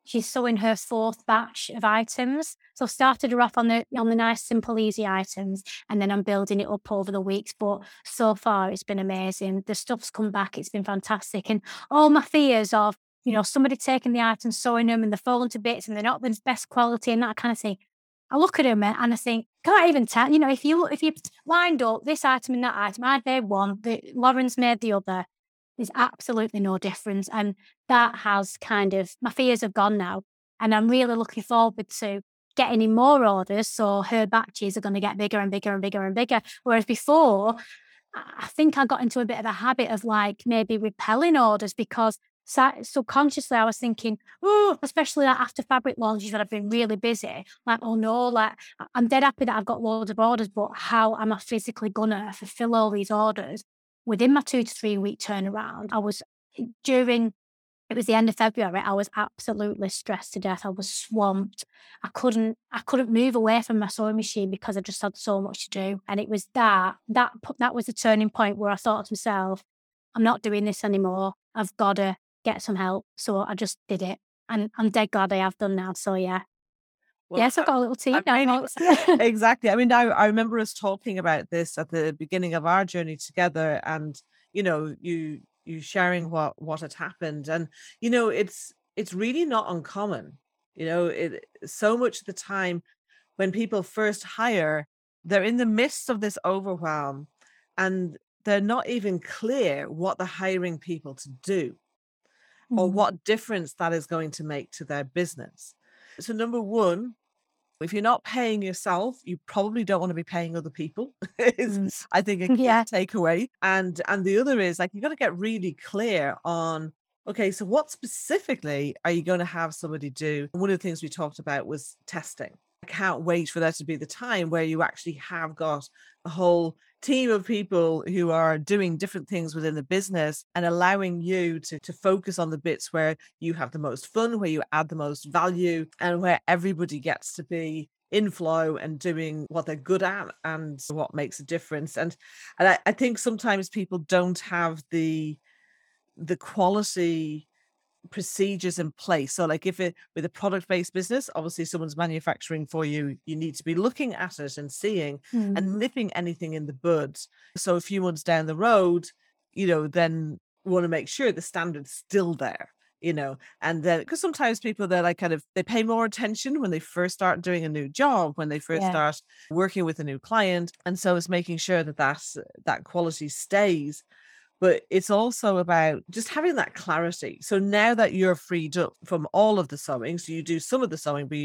she's sewing her 4th batch of items. So I've started her off on the nice, simple, easy items, and then I'm building it up over the weeks. But so far, it's been amazing. The stuff's come back. It's been fantastic. And all my fears of, somebody taking the items, sewing them, and they're falling to bits, and they're not the best quality and that kind of thing. I look at them and I think, can't even tell. If you lined up this item and that item, I made one, Lauren's made the other. There's absolutely no difference. And that has my fears have gone now. And I'm really looking forward to getting in more orders. So her batches are going to get bigger and bigger and bigger and bigger. Whereas before, I think I got into a bit of a habit of maybe repelling orders because subconsciously I was thinking, especially after fabric launches that I've been really busy, I'm dead happy that I've got loads of orders, but how am I physically going to fulfill all these orders? Within my 2 to 3 week turnaround, it was the end of February, I was absolutely stressed to death. I was swamped. I couldn't move away from my sewing machine because I just had so much to do. And it was that was the turning point where I thought to myself, I'm not doing this anymore. I've got to get some help. So I just did it. And I'm dead glad I have done now. So yeah. Well, yes, I've got a little team now. Exactly. I mean, I remember us talking about this at the beginning of our journey together and, you sharing what had happened. And, it's really not uncommon. So much of the time when people first hire, they're in the midst of this overwhelm and they're not even clear what they're hiring people to do or what difference that is going to make to their business. So number one, if you're not paying yourself, you probably don't want to be paying other people. Is I think a takeaway. And the other is you've got to get really clear on, okay, so what specifically are you going to have somebody do? One of the things we talked about was testing. I can't wait for there to be the time where you actually have got a whole team of people who are doing different things within the business and allowing you to focus on the bits where you have the most fun, where you add the most value, and where everybody gets to be in flow and doing what they're good at and what makes a difference. And I think sometimes people don't have the the quality procedures in place. So like if it with a product-based business, obviously someone's manufacturing for you, you need to be looking at it and seeing and nipping anything in the bud. So a few months down the road, you know, then we want to make sure the standard's still there, you know, and then because sometimes people, they're like kind of, they pay more attention when they first start doing a new job, when they first start working with a new client. And so it's making sure that that quality stays. But it's also about just having that clarity. So now that you're freed up from all of the sewing, so you do some of the sewing, but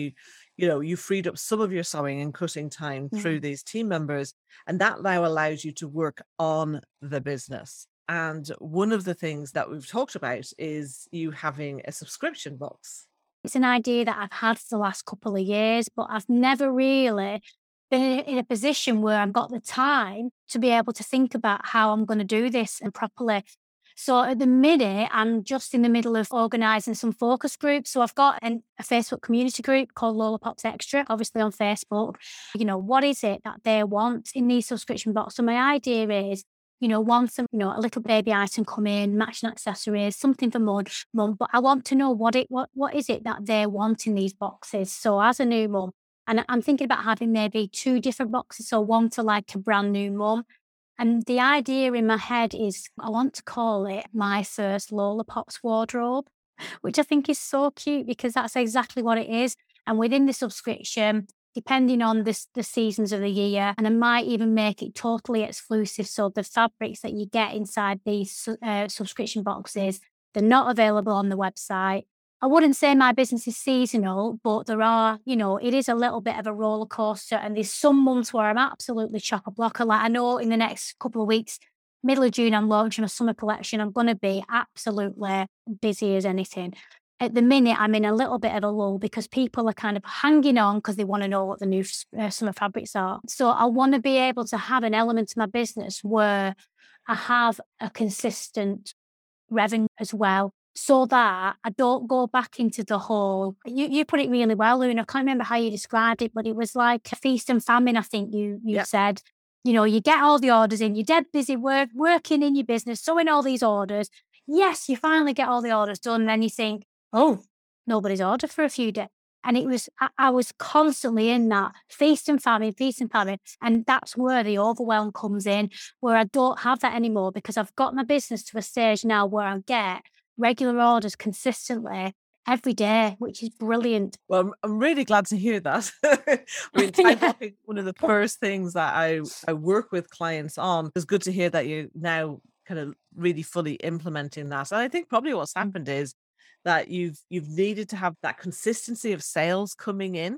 you freed up some of your sewing and cutting time through these team members. And that now allows you to work on the business. And one of the things that we've talked about is you having a subscription box. It's an idea that I've had for the last couple of years, but I've never really been in a position where I've got the time to be able to think about how I'm going to do this and properly. So at the minute, I'm just in the middle of organising some focus groups. So I've got a Facebook community group called Lola Pops Extra, obviously on Facebook. You know, what is it that they want in these subscription boxes? So my idea is, you know, once a little baby item come in, matching accessories, something for mum, but I want to know what is it that they want in these boxes. So as a new mum, and I'm thinking about having maybe two different boxes, so one to like a brand new mum. And the idea in my head is I want to call it My First Lola Pops Wardrobe, which I think is so cute because that's exactly what it is. And within the subscription, depending on the seasons of the year, and I might even make it totally exclusive. So the fabrics that you get inside these subscription boxes, they're not available on the website. I wouldn't say my business is seasonal, but there are, you know, it is a little bit of a roller coaster. And there's some months where I'm absolutely chock-a-block. Like I know in the next couple of weeks, middle of June, I'm launching a summer collection. I'm going to be absolutely busy as anything. At the minute, I'm in a little bit of a lull because people are kind of hanging on because they want to know what the new summer fabrics are. So I want to be able to have an element to my business where I have a consistent revenue as well, so that I don't go back into the whole, you put it really well, Lou, and I can't remember how you described it, but it was like a feast and famine, I think you said. You know, you get all the orders in, you're dead busy working in your business, sewing all these orders. Yes, you finally get all the orders done, and then you think, oh, nobody's ordered for a few days. And it was, I was constantly in that feast and famine. And that's where the overwhelm comes in, where I don't have that anymore because I've got my business to a stage now where I get regular orders consistently every day, which is brilliant. Well, I'm really glad to hear that. I mean, time blocking, one of the first things that I work with clients on. It's good to hear that you're now kind of really fully implementing that. And I think probably what's happened is that you've needed to have that consistency of sales coming in,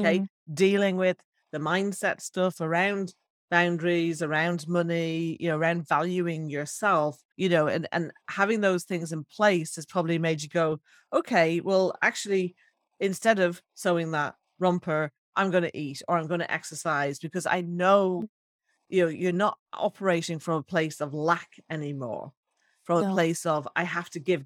okay, dealing with the mindset stuff around boundaries, around money, you know, around valuing yourself, you know, and having those things in place has probably made you go, okay, well, actually, instead of sewing that romper, I'm going to eat or I'm going to exercise because I know, you know, you're not operating from a place of lack anymore, from a place of I have to give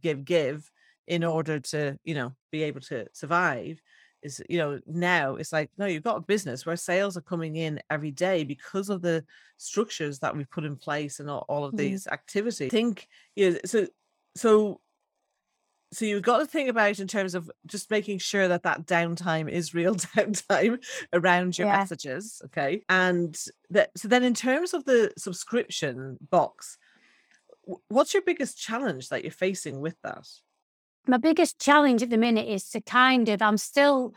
in order to, you know, be able to survive. Is, you know, now it's like, no, you've got a business where sales are coming in every day because of the structures that we've put in place and all of these activities. Think, you know, so you've got to think about in terms of just making sure that downtime is real downtime around your messages. Okay. And so then in terms of the subscription box, what's your biggest challenge that you're facing with that? My biggest challenge at the minute is to kind of, I'm still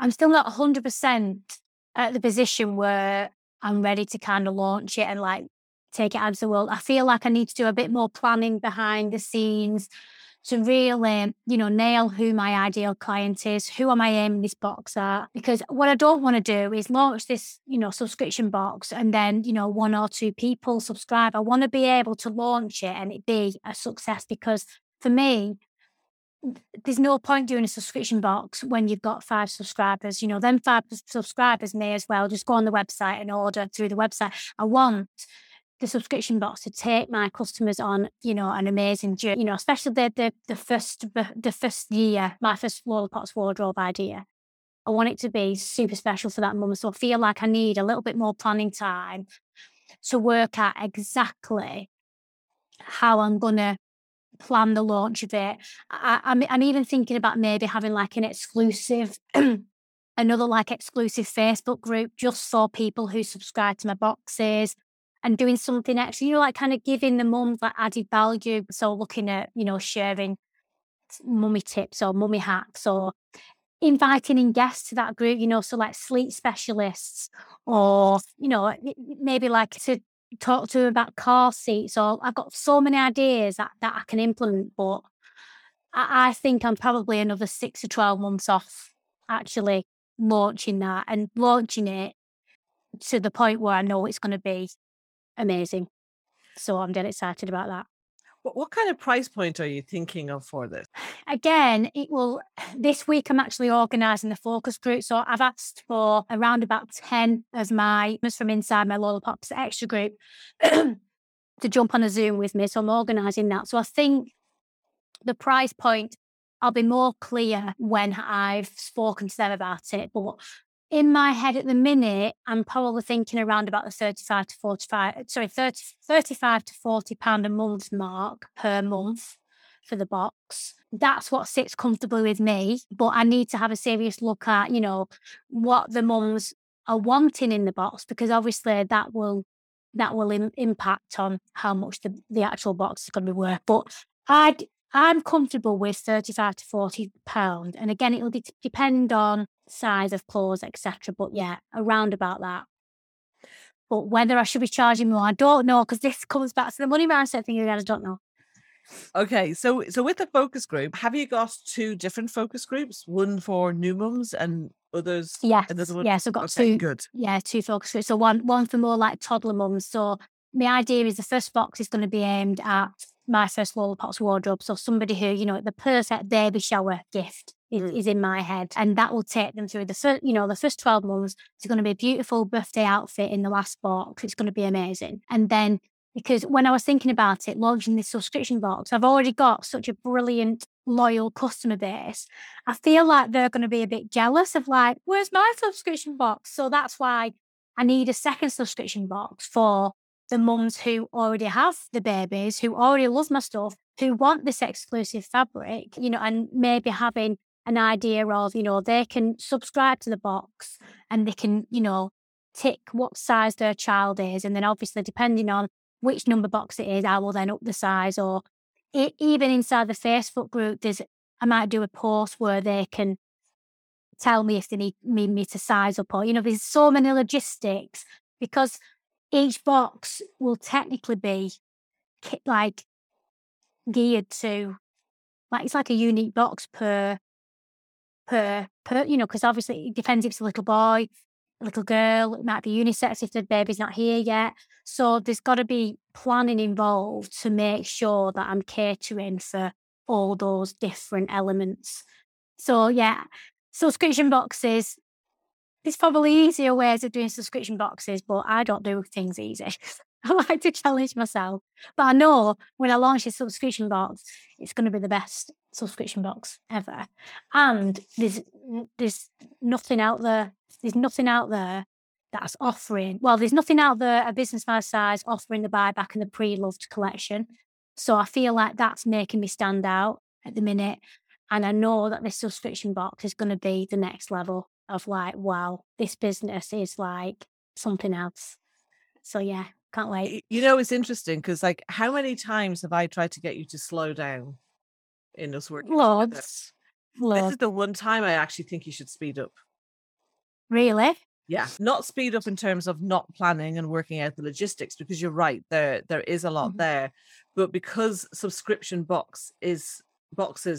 not 100% at the position where I'm ready to kind of launch it and like take it out to the world. I feel like I need to do a bit more planning behind the scenes to really, you know, nail who my ideal client is, who am I aiming this box at? Because what I don't want to do is launch this, you know, subscription box and then, you know, one or two people subscribe. I want to be able to launch it and it be a success because for me, there's no point doing a subscription box when you've got 5 subscribers. You know, them 5 subscribers may as well just go on the website and order through the website. I want the subscription box to take my customers on, you know, an amazing journey, you know, especially the first year, My First Lola Pops Wardrobe idea. I want it to be super special for that moment. So I feel like I need a little bit more planning time to work out exactly how I'm going to plan the launch of it. I'm even thinking about maybe having like an exclusive, another like exclusive Facebook group just for people who subscribe to my boxes, and doing something extra, you know, like kind of giving the mums like added value. So looking at, you know, sharing mummy tips or mummy hacks, or inviting in guests to that group, you know, so like sleep specialists, or, you know, maybe like to talk to them about car seats. Or I've got so many ideas that I can implement, but I think I'm probably another 6 to 12 months off actually launching that, and launching it to the point where I know it's going to be amazing. So I'm dead excited about that. What kind of price point are you thinking of for this? Again, this week I'm actually organising the focus group. So I've asked for around about 10 of my from inside my Lola Pops Extra group to jump on a Zoom with me. So I'm organising that. So I think the price point, I'll be more clear when I've spoken to them about it. But in my head at the minute, I'm probably thinking around about the £35 to £40 a month mark per month for the box. That's what sits comfortably with me, but I need to have a serious look at, you know, what the mums are wanting in the box, because obviously that will impact on how much the actual box is going to be worth. But I'm comfortable with £35 to £40, and again, it'll depend on size of clothes, etc. But yeah, around about that. But whether I should be charging more, I don't know, because this comes back to the money mindset thing again. I don't know. Okay, so with the focus group, have you got 2 different focus groups? One for new mums and others? Yes, I've got 2. Good. Yeah, 2 focus groups. So one for more like toddler mums. So my idea is the first box is going to be aimed at my first Lola Pops wardrobe. So somebody who, you know, the perfect baby shower gift is in my head. And that will take them through the first 12 months. It's going to be a beautiful birthday outfit in the last box. It's going to be amazing. And then, because when I was thinking about it, launching this subscription box, I've already got such a brilliant, loyal customer base. I feel like they're going to be a bit jealous of like, where's my subscription box? So that's why I need a second subscription box for the mums who already have the babies, who already love my stuff, who want this exclusive fabric, you know, and maybe having an idea of, you know, they can subscribe to the box and they can, you know, tick what size their child is. And then obviously, depending on which number box it is, I will then up the size. Or even inside the Facebook group, I might do a post where they can tell me if they need me to size up, or, you know, there's so many logistics, because each box will technically be like geared to, like, it's like a unique box per you know, because obviously it depends if it's a little boy, a little girl, it might be unisex if the baby's not here yet. So there's got to be planning involved to make sure that I'm catering for all those different elements. So yeah, subscription boxes. There's probably easier ways of doing subscription boxes, but I don't do things easy. I like to challenge myself. But I know when I launch a subscription box, it's going to be the best subscription box ever. And there's nothing out there. There's nothing out there that's offering. Well, there's nothing out there, a business my size, offering the buyback and the pre-loved collection. So I feel like that's making me stand out at the minute. And I know that this subscription box is going to be the next level of like, wow, this business is like something else. So yeah, can't wait. You know, it's interesting because like, how many times have I tried to get you to slow down in us working? Loads. This is the one time I actually think you should speed up. Really? Yeah, not speed up in terms of not planning and working out the logistics, because you're right, there is a lot there. But because subscription boxes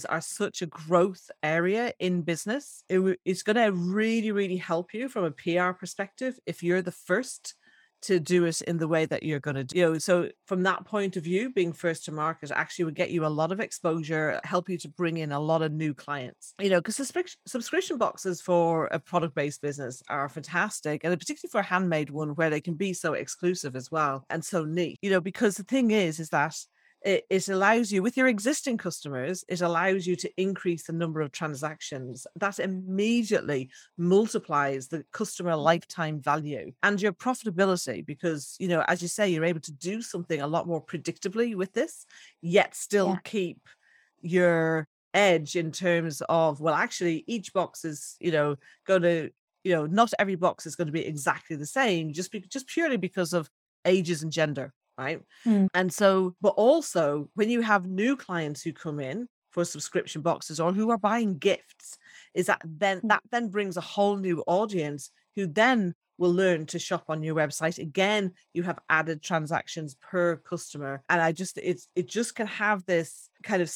are such a growth area in business, it's going to really, really help you from a PR perspective if you're the first to do it in the way that you're going to do. You know, so from that point of view, being first to market actually would get you a lot of exposure, help you to bring in a lot of new clients. You know, because subscription boxes for a product-based business are fantastic, and particularly for a handmade one where they can be so exclusive as well and so neat. You know, because the thing is that it allows you, with your existing customers, it allows you to increase the number of transactions. That immediately multiplies the customer lifetime value and your profitability, because, you know, as you say, you're able to do something a lot more predictably with this, yet still keep your edge in terms of, well, actually each box is, you know, going to, you know, not every box is going to be exactly the same, just purely because of ages and gender. Right. Mm. And so, but also when you have new clients who come in for subscription boxes or who are buying gifts, is that then brings a whole new audience who then will learn to shop on your website. Again, you have added transactions per customer. And it just can have this kind of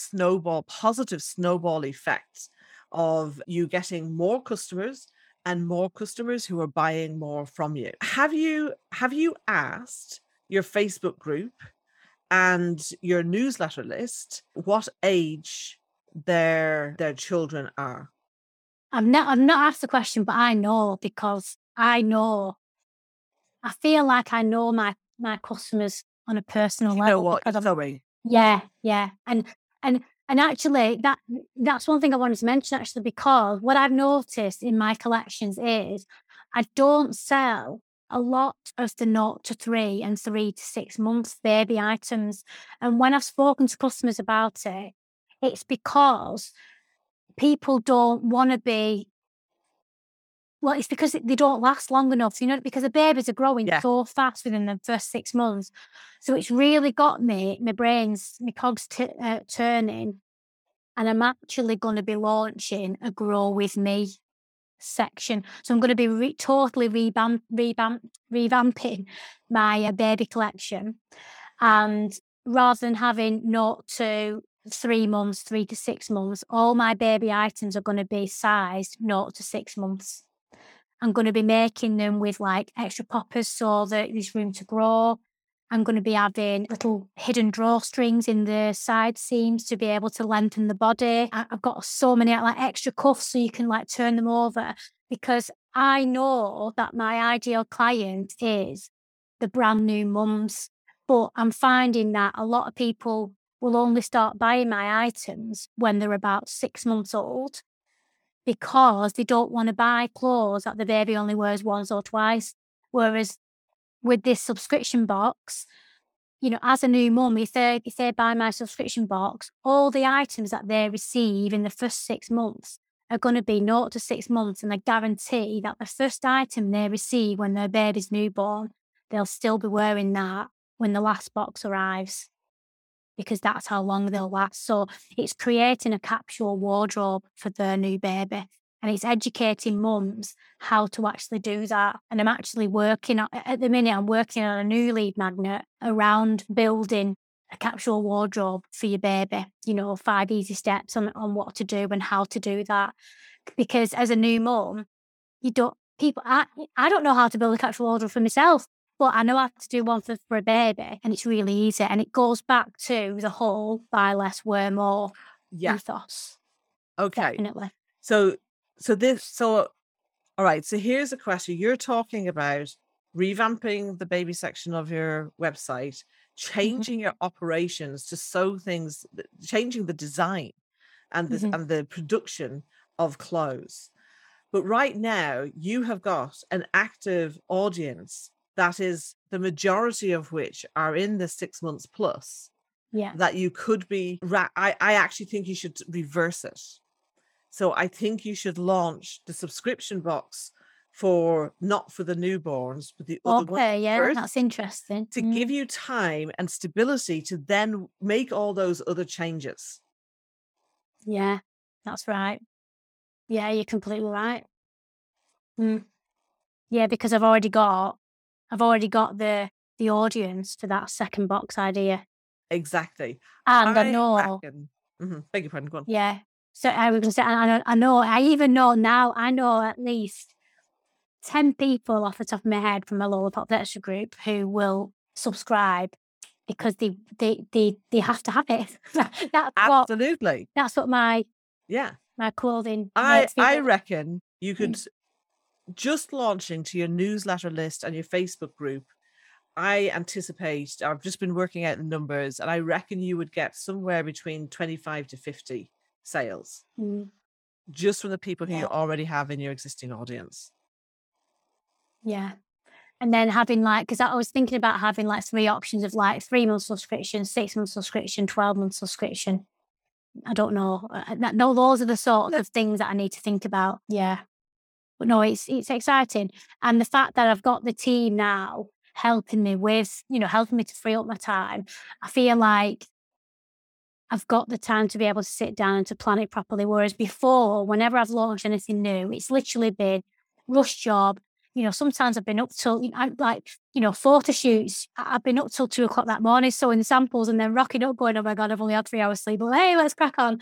positive snowball effect of you getting more customers and more customers who are buying more from you. Have you asked your Facebook group and your newsletter list what age their children are? I've not asked the question, but I know, because I feel like I know my customers on a personal level. You know what you're doing. Yeah. And actually that's one thing I wanted to mention, actually, because what I've noticed in my collections is I don't sell a lot of the 0 to 3 and 3 to 6 months baby items. And when I've spoken to customers about it, it's because people don't want to be, well, it's because they don't last long enough, you know, because the babies are growing so fast within the first 6 months. So it's really got my cogs turning, and I'm actually going to be launching a Grow With Me section. So I'm going to be revamping my baby collection, and rather than having 0 to 3 months, 3 to 6 months, all my baby items are going to be sized 0 to 6 months. I'm going to be making them with like extra poppers so that there's room to grow. I'm going to be having little hidden drawstrings in the side seams to be able to lengthen the body. I've got so many like extra cuffs so you can like turn them over, because I know that my ideal client is the brand new mums. But I'm finding that a lot of people will only start buying my items when they're about 6 months old, because they don't want to buy clothes that the baby only wears once or twice. Whereas with this subscription box, you know, as a new mum, if they buy my subscription box, all the items that they receive in the first 6 months are going to be 0 to 6 months. And I guarantee that the first item they receive when their baby's newborn, they'll still be wearing that when the last box arrives, because that's how long they'll last. So it's creating a capsule wardrobe for their new baby. And it's educating mums how to actually do that. And I'm actually working on a new lead magnet around building a capsule wardrobe for your baby. You know, 5 easy steps on what to do and how to do that. Because as a new mum, I don't know how to build a capsule wardrobe for myself, but I know how to do one for a baby. And it's really easy. And it goes back to the whole buy less, wear more ethos. Okay. Definitely. So all right. So here's a question. You're talking about revamping the baby section of your website, changing your operations to sew things, changing the design and the production of clothes. But right now you have got an active audience that is the majority of which are in the 6 months plus. Yeah. That you could be. I actually think you should reverse it. So I think you should launch the subscription box not for the newborns, but the other one. Yeah, that's interesting. To give you time and stability to then make all those other changes. Yeah, that's right. Yeah, you're completely right. Mm. Yeah, because I've already got the audience for that second box idea. Exactly. And I know. Beg your pardon, go on. Yeah. So I was going to say, I know at least 10 people off the top of my head from my Lola Pops Extra group who will subscribe, because they have to have it. That's what my my clothing. I reckon you could just launching to your newsletter list and your Facebook group I anticipate, I've just been working out the numbers, and I reckon you would get somewhere between 25 to 50 sales just from the people who you already have in your existing audience. Yeah. And then having like, because I was thinking about having like three options of like 3 month subscription, 6 month subscription, 12 month subscription. I don't know. No, those are the sort of things that I need to think about. Yeah. But no, it's exciting. And the fact that I've got the team now helping me with, you know, helping me to free up my time. I feel like I've got the time to be able to sit down and to plan it properly. Whereas before, whenever I've launched anything new, it's literally been rush job. You know, sometimes I've been up till, like, you know, photo shoots. I've been up till 2 o'clock that morning sewing samples and then rocking up going, oh my God, I've only had 3 hours sleep. But hey, let's crack on.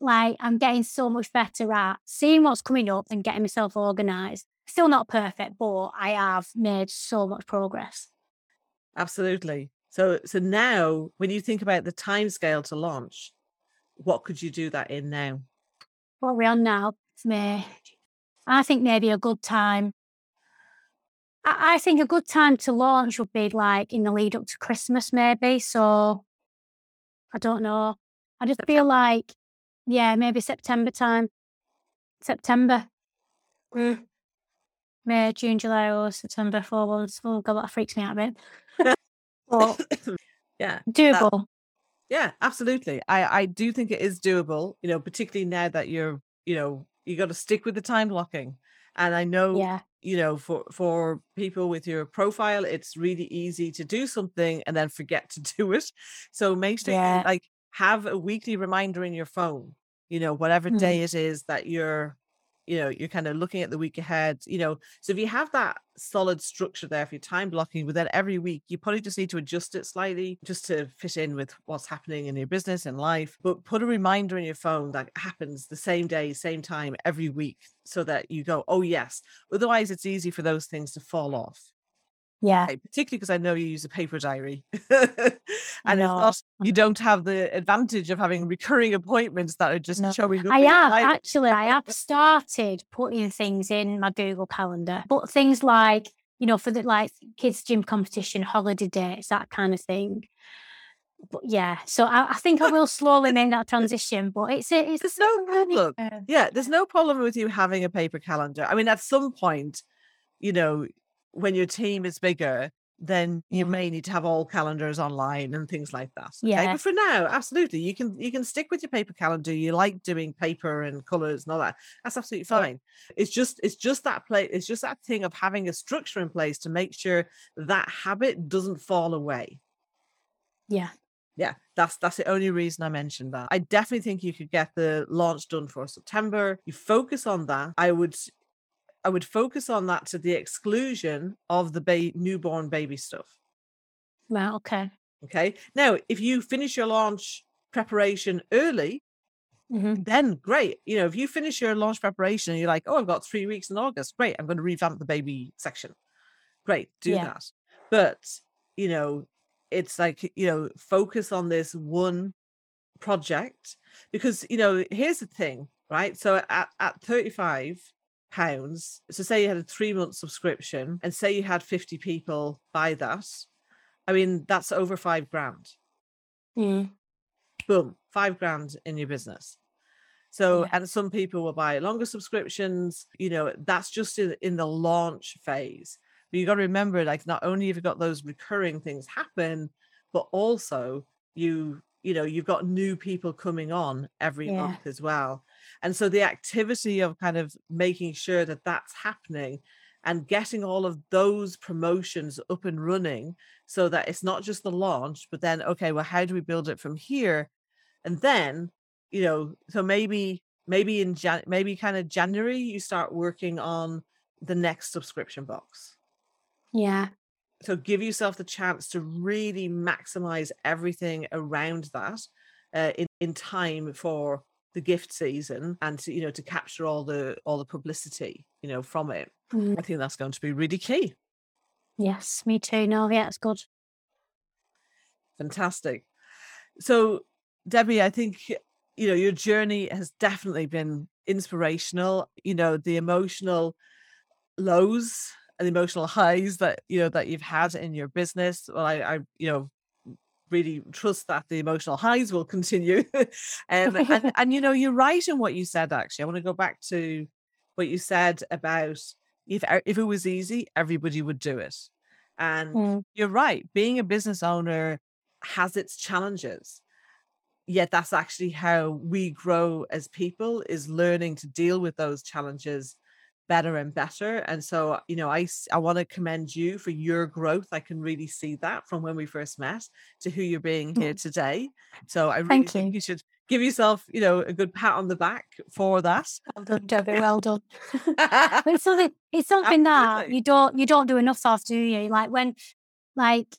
Like, I'm getting so much better at seeing what's coming up and getting myself organised. Still not perfect, but I have made so much progress. Absolutely. So now, when you think about the timescale to launch, what could you do that in now? What are we on now? It's May. I think maybe a good time. I think a good time to launch would be like in the lead up to Christmas, maybe. So I don't know. I just feel like, yeah, maybe September time. September. Mm. May, June, July, or September, 4 months. Oh, God, that freaks me out a bit. But yeah, doable. Yeah, absolutely. I do think it is doable, you know, particularly now that you're, you know, you got to stick with the time blocking. And I know, you know, for people with your profile, it's really easy to do something and then forget to do it. So make sure you, like, have a weekly reminder in your phone, you know, whatever day it is that you're, you know, you're kind of looking at the week ahead, you know. So if you have that solid structure there for your time blocking, but then every week you probably just need to adjust it slightly just to fit in with what's happening in your business and life. But put a reminder in your phone that happens the same day, same time every week so that you go, oh, yes. Otherwise, it's easy for those things to fall off. Yeah. Okay, particularly because I know you use a paper diary and you don't have the advantage of having recurring appointments that are just showing up. I have actually, I have started putting things in my Google Calendar, but things like, you know, for the like kids' gym competition, holiday dates, that kind of thing. But yeah, so I think I will slowly make that transition, but it's no problem. Yeah, there's no problem with you having a paper calendar. I mean, at some point, you know, when your team is bigger, then you may need to have all calendars online and things like that. Okay? Yeah. But for now, absolutely, you can stick with your paper calendar. You like doing paper and colours and all that. That's absolutely fine. It's just that play. It's just that thing of having a structure in place to make sure that habit doesn't fall away. Yeah. Yeah, that's the only reason I mentioned that. I definitely think you could get the launch done for September. You focus on that. I would focus on that to the exclusion of the newborn baby stuff. Wow, okay. Okay. Now, if you finish your launch preparation early, then great. You know, if you finish your launch preparation and you're like, oh, I've got 3 weeks in August. Great. I'm going to revamp the baby section. Great. Do that. But, you know, it's like, you know, focus on this one project because, you know, here's the thing, right? So at 35, pounds. So say you had a 3 month subscription and say you had 50 people buy that. I mean, that's over £5,000. Mm. Boom, £5,000 in your business. So, and some people will buy longer subscriptions, you know, that's just in the launch phase. But you got to remember, like, not only have you got those recurring things happen, but also you know, you've got new people coming on every month as well. And so the activity of kind of making sure that that's happening and getting all of those promotions up and running so that it's not just the launch, but then, okay, well, how do we build it from here? And then, you know, so maybe in maybe kind of January, you start working on the next subscription box. Yeah. So give yourself the chance to really maximize everything around that in time for the gift season and to, you know, to capture all the publicity, you know, from it. I think that's going to be really key. Yes, me too. No, yeah, it's good. Fantastic. So, Debbie, I think, you know, your journey has definitely been inspirational. You know, the emotional lows and emotional highs that, you know, that you've had in your business. Well, I you know, really trust that the emotional highs will continue. and you know, you're right in what you said, actually. I want to go back to what you said about if it was easy, everybody would do it. And you're right, being a business owner has its challenges. Yet that's actually how we grow as people, is learning to deal with those challenges better and better. And so, you know, I want to commend you for your growth. I can really see that from when we first met to who you're being here today. So I really think you should give yourself, you know, a good pat on the back for that. Well done, Debbie. Well done. it's something Absolutely. That you don't do enough of, do you? Like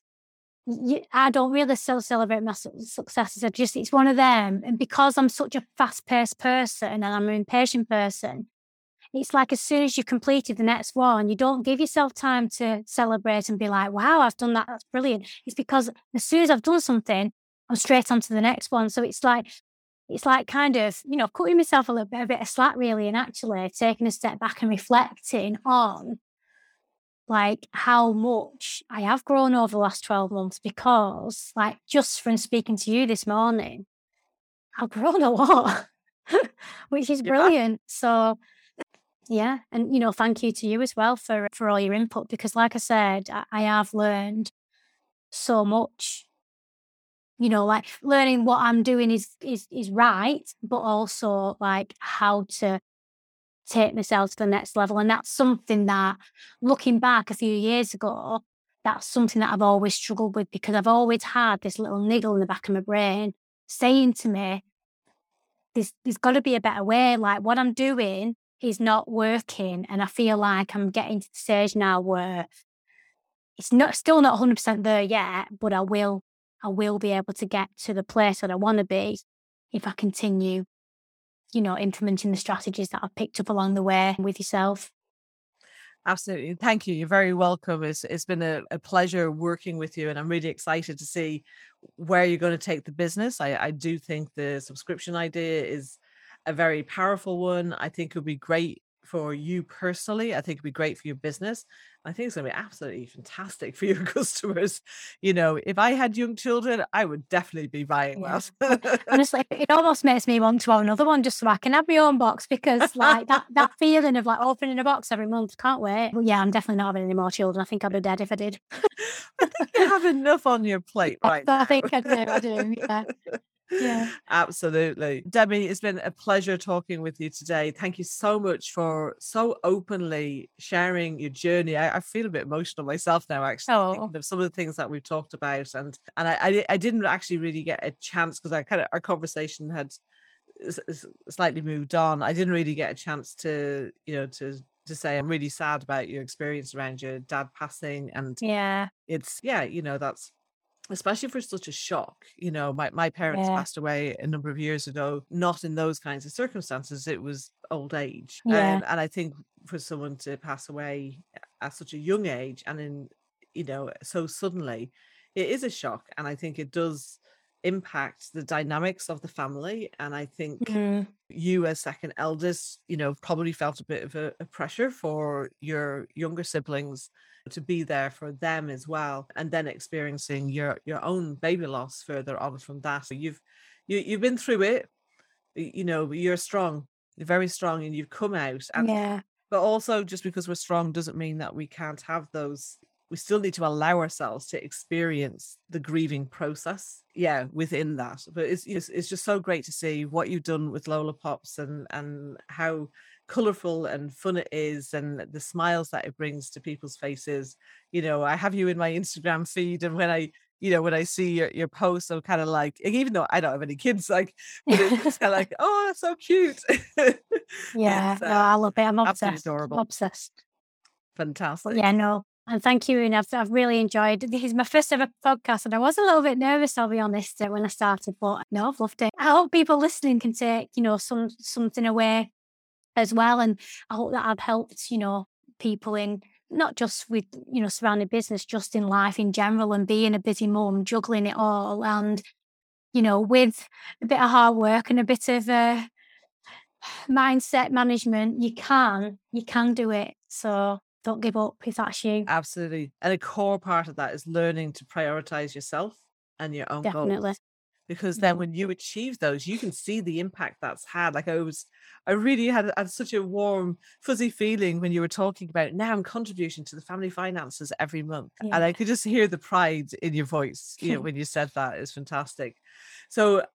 I don't really celebrate my successes. It's one of them. And because I'm such a fast-paced person and I'm an impatient person, it's like as soon as you've completed the next one, you don't give yourself time to celebrate and be like, wow, I've done that. That's brilliant. It's because as soon as I've done something, I'm straight on to the next one. So it's like kind of, you know, cutting myself a bit of slack really, and actually taking a step back and reflecting on like how much I have grown over the last 12 months, because like just from speaking to you this morning, I've grown a lot, which is brilliant. So yeah. And, you know, thank you to you as well for all your input, because like I said, I have learned so much, you know, like learning what I'm doing is right, but also like how to take myself to the next level. And that's something that, looking back a few years ago, that's something that I've always struggled with, because I've always had this little niggle in the back of my brain saying to me, there's got to be a better way. Like what I'm doing is not working. And I feel like I'm getting to the stage now where it's still not 100% there yet, but I will be able to get to the place that I want to be if I continue, you know, implementing the strategies that I've picked up along the way with yourself. Absolutely. Thank you. You're very welcome. It's been a pleasure working with you, and I'm really excited to see where you're going to take the business. I do think the subscription idea is a very powerful one. I think it would be great for you personally. I think it'd be great for your business. I think it's going to be absolutely fantastic for your customers. You know, if I had young children, I would definitely be buying that. Honestly, it almost makes me want to have another one just so I can have my own box, because like that feeling of like opening a box every month, can't wait. But yeah, I'm definitely not having any more children. I think I'd be dead if I did. I think you have enough on your plate right now. I think I do, yeah. Yeah, absolutely. Debbie, it's been a pleasure talking with you today. Thank you so much for so openly sharing your journey. I feel a bit emotional myself now, actually, thinking of some of the things that we've talked about. And I didn't actually really get a chance, because our conversation had slightly moved on. I didn't really get a chance to, you know, to say I'm really sad about your experience around your dad passing. And yeah, it's, yeah, you know, that's, especially for such a shock, you know, my parents passed away a number of years ago, not in those kinds of circumstances. It was old age. Yeah. And I think for someone to pass away at such a young age and in, you know, so suddenly, it is a shock. And I think it does impact the dynamics of the family. And I think you as second eldest, you know, probably felt a bit of a pressure for your younger siblings to be there for them as well, and then experiencing your own baby loss further on from that. So you've been through it, you know, you're strong, you're very strong, and you've come out. And but also, just because we're strong doesn't mean that we can't have those. We still need to allow ourselves to experience the grieving process, within that. But it's just so great to see what you've done with Lola Pops, and how colourful and fun it is, and the smiles that it brings to people's faces. You know, I have you in my Instagram feed, and when I see your posts, I'm kind of like, even though I don't have any kids, like, but it's just kind of like, oh, that's so cute. No, I love it. I'm obsessed. Adorable. I'm obsessed. Fantastic. Yeah, no. And thank you. And I've really enjoyed. This is my first ever podcast, and I was a little bit nervous, I'll be honest, when I started, but no, I've loved it. I hope people listening can take, you know, something away as well. And I hope that I've helped, you know, people in, not just with, you know, surrounding business, just in life in general, and being a busy mum, juggling it all. And, you know, with a bit of hard work and a bit of mindset management, you can do it. So don't give up. If that's you. Absolutely. And a core part of that is learning to prioritize yourself and your own goals. Because then when you achieve those, you can see the impact that's had. Like I really had such a warm, fuzzy feeling when you were talking about now I'm contributing to the family finances every month. Yeah. And I could just hear the pride in your voice, you know, when you said that. It's fantastic. So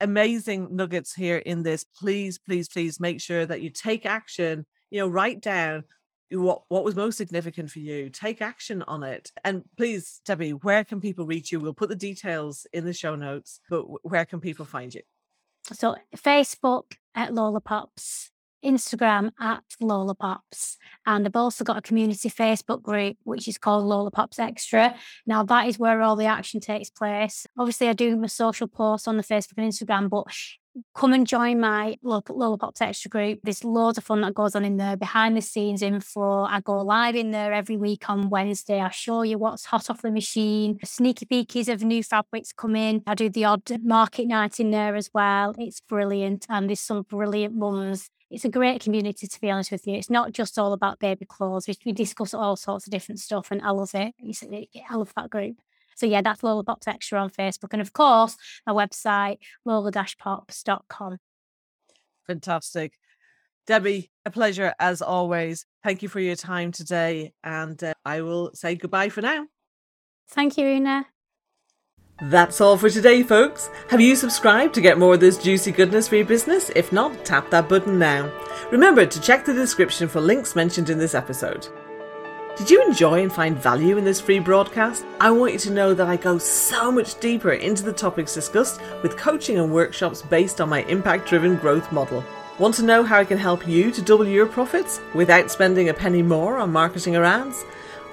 amazing nuggets here in this. Please, please, please make sure that you take action, you know, write down what was most significant for you, take action on it. And please, Debbie, where can people reach you? We'll put the details in the show notes, but where can people find you? So Facebook at Lola Pops, Instagram at Lola Pops. And I've also got a community Facebook group, which is called Lola Pops Extra. Now that is where all the action takes place. Obviously I do my social posts on the Facebook and Instagram, but come and join my Lola Pops Extra group. There's loads of fun that goes on in there, behind the scenes info. I go live in there every week on Wednesday. I show you what's hot off the machine, sneaky peekies of new fabrics coming. I do the odd market night in there as well. It's brilliant, and there's some brilliant mums. It's a great community, to be honest with you. It's not just all about baby clothes. We discuss all sorts of different stuff, and I love it. I love that group. So yeah, that's Lola Pops Extra on Facebook. And of course, my website, lola-pops.com. Fantastic. Debbie, a pleasure as always. Thank you for your time today. And I will say goodbye for now. Thank you, Una. That's all for today, folks. Have you subscribed to get more of this juicy goodness for your business? If not, tap that button now. Remember to check the description for links mentioned in this episode. Did you enjoy and find value in this free broadcast? I want you to know that I go so much deeper into the topics discussed with coaching and workshops based on my impact-driven growth model. Want to know how I can help you to double your profits without spending a penny more on marketing or ads?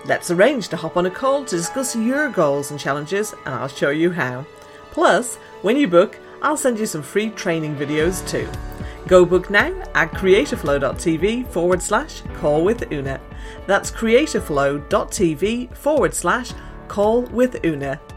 Let's arrange to hop on a call to discuss your goals and challenges, and I'll show you how. Plus, when you book, I'll send you some free training videos too. Go book now at CreativeFlow.tv/callwithUna. That's CreativeFlow.tv/callwithUna.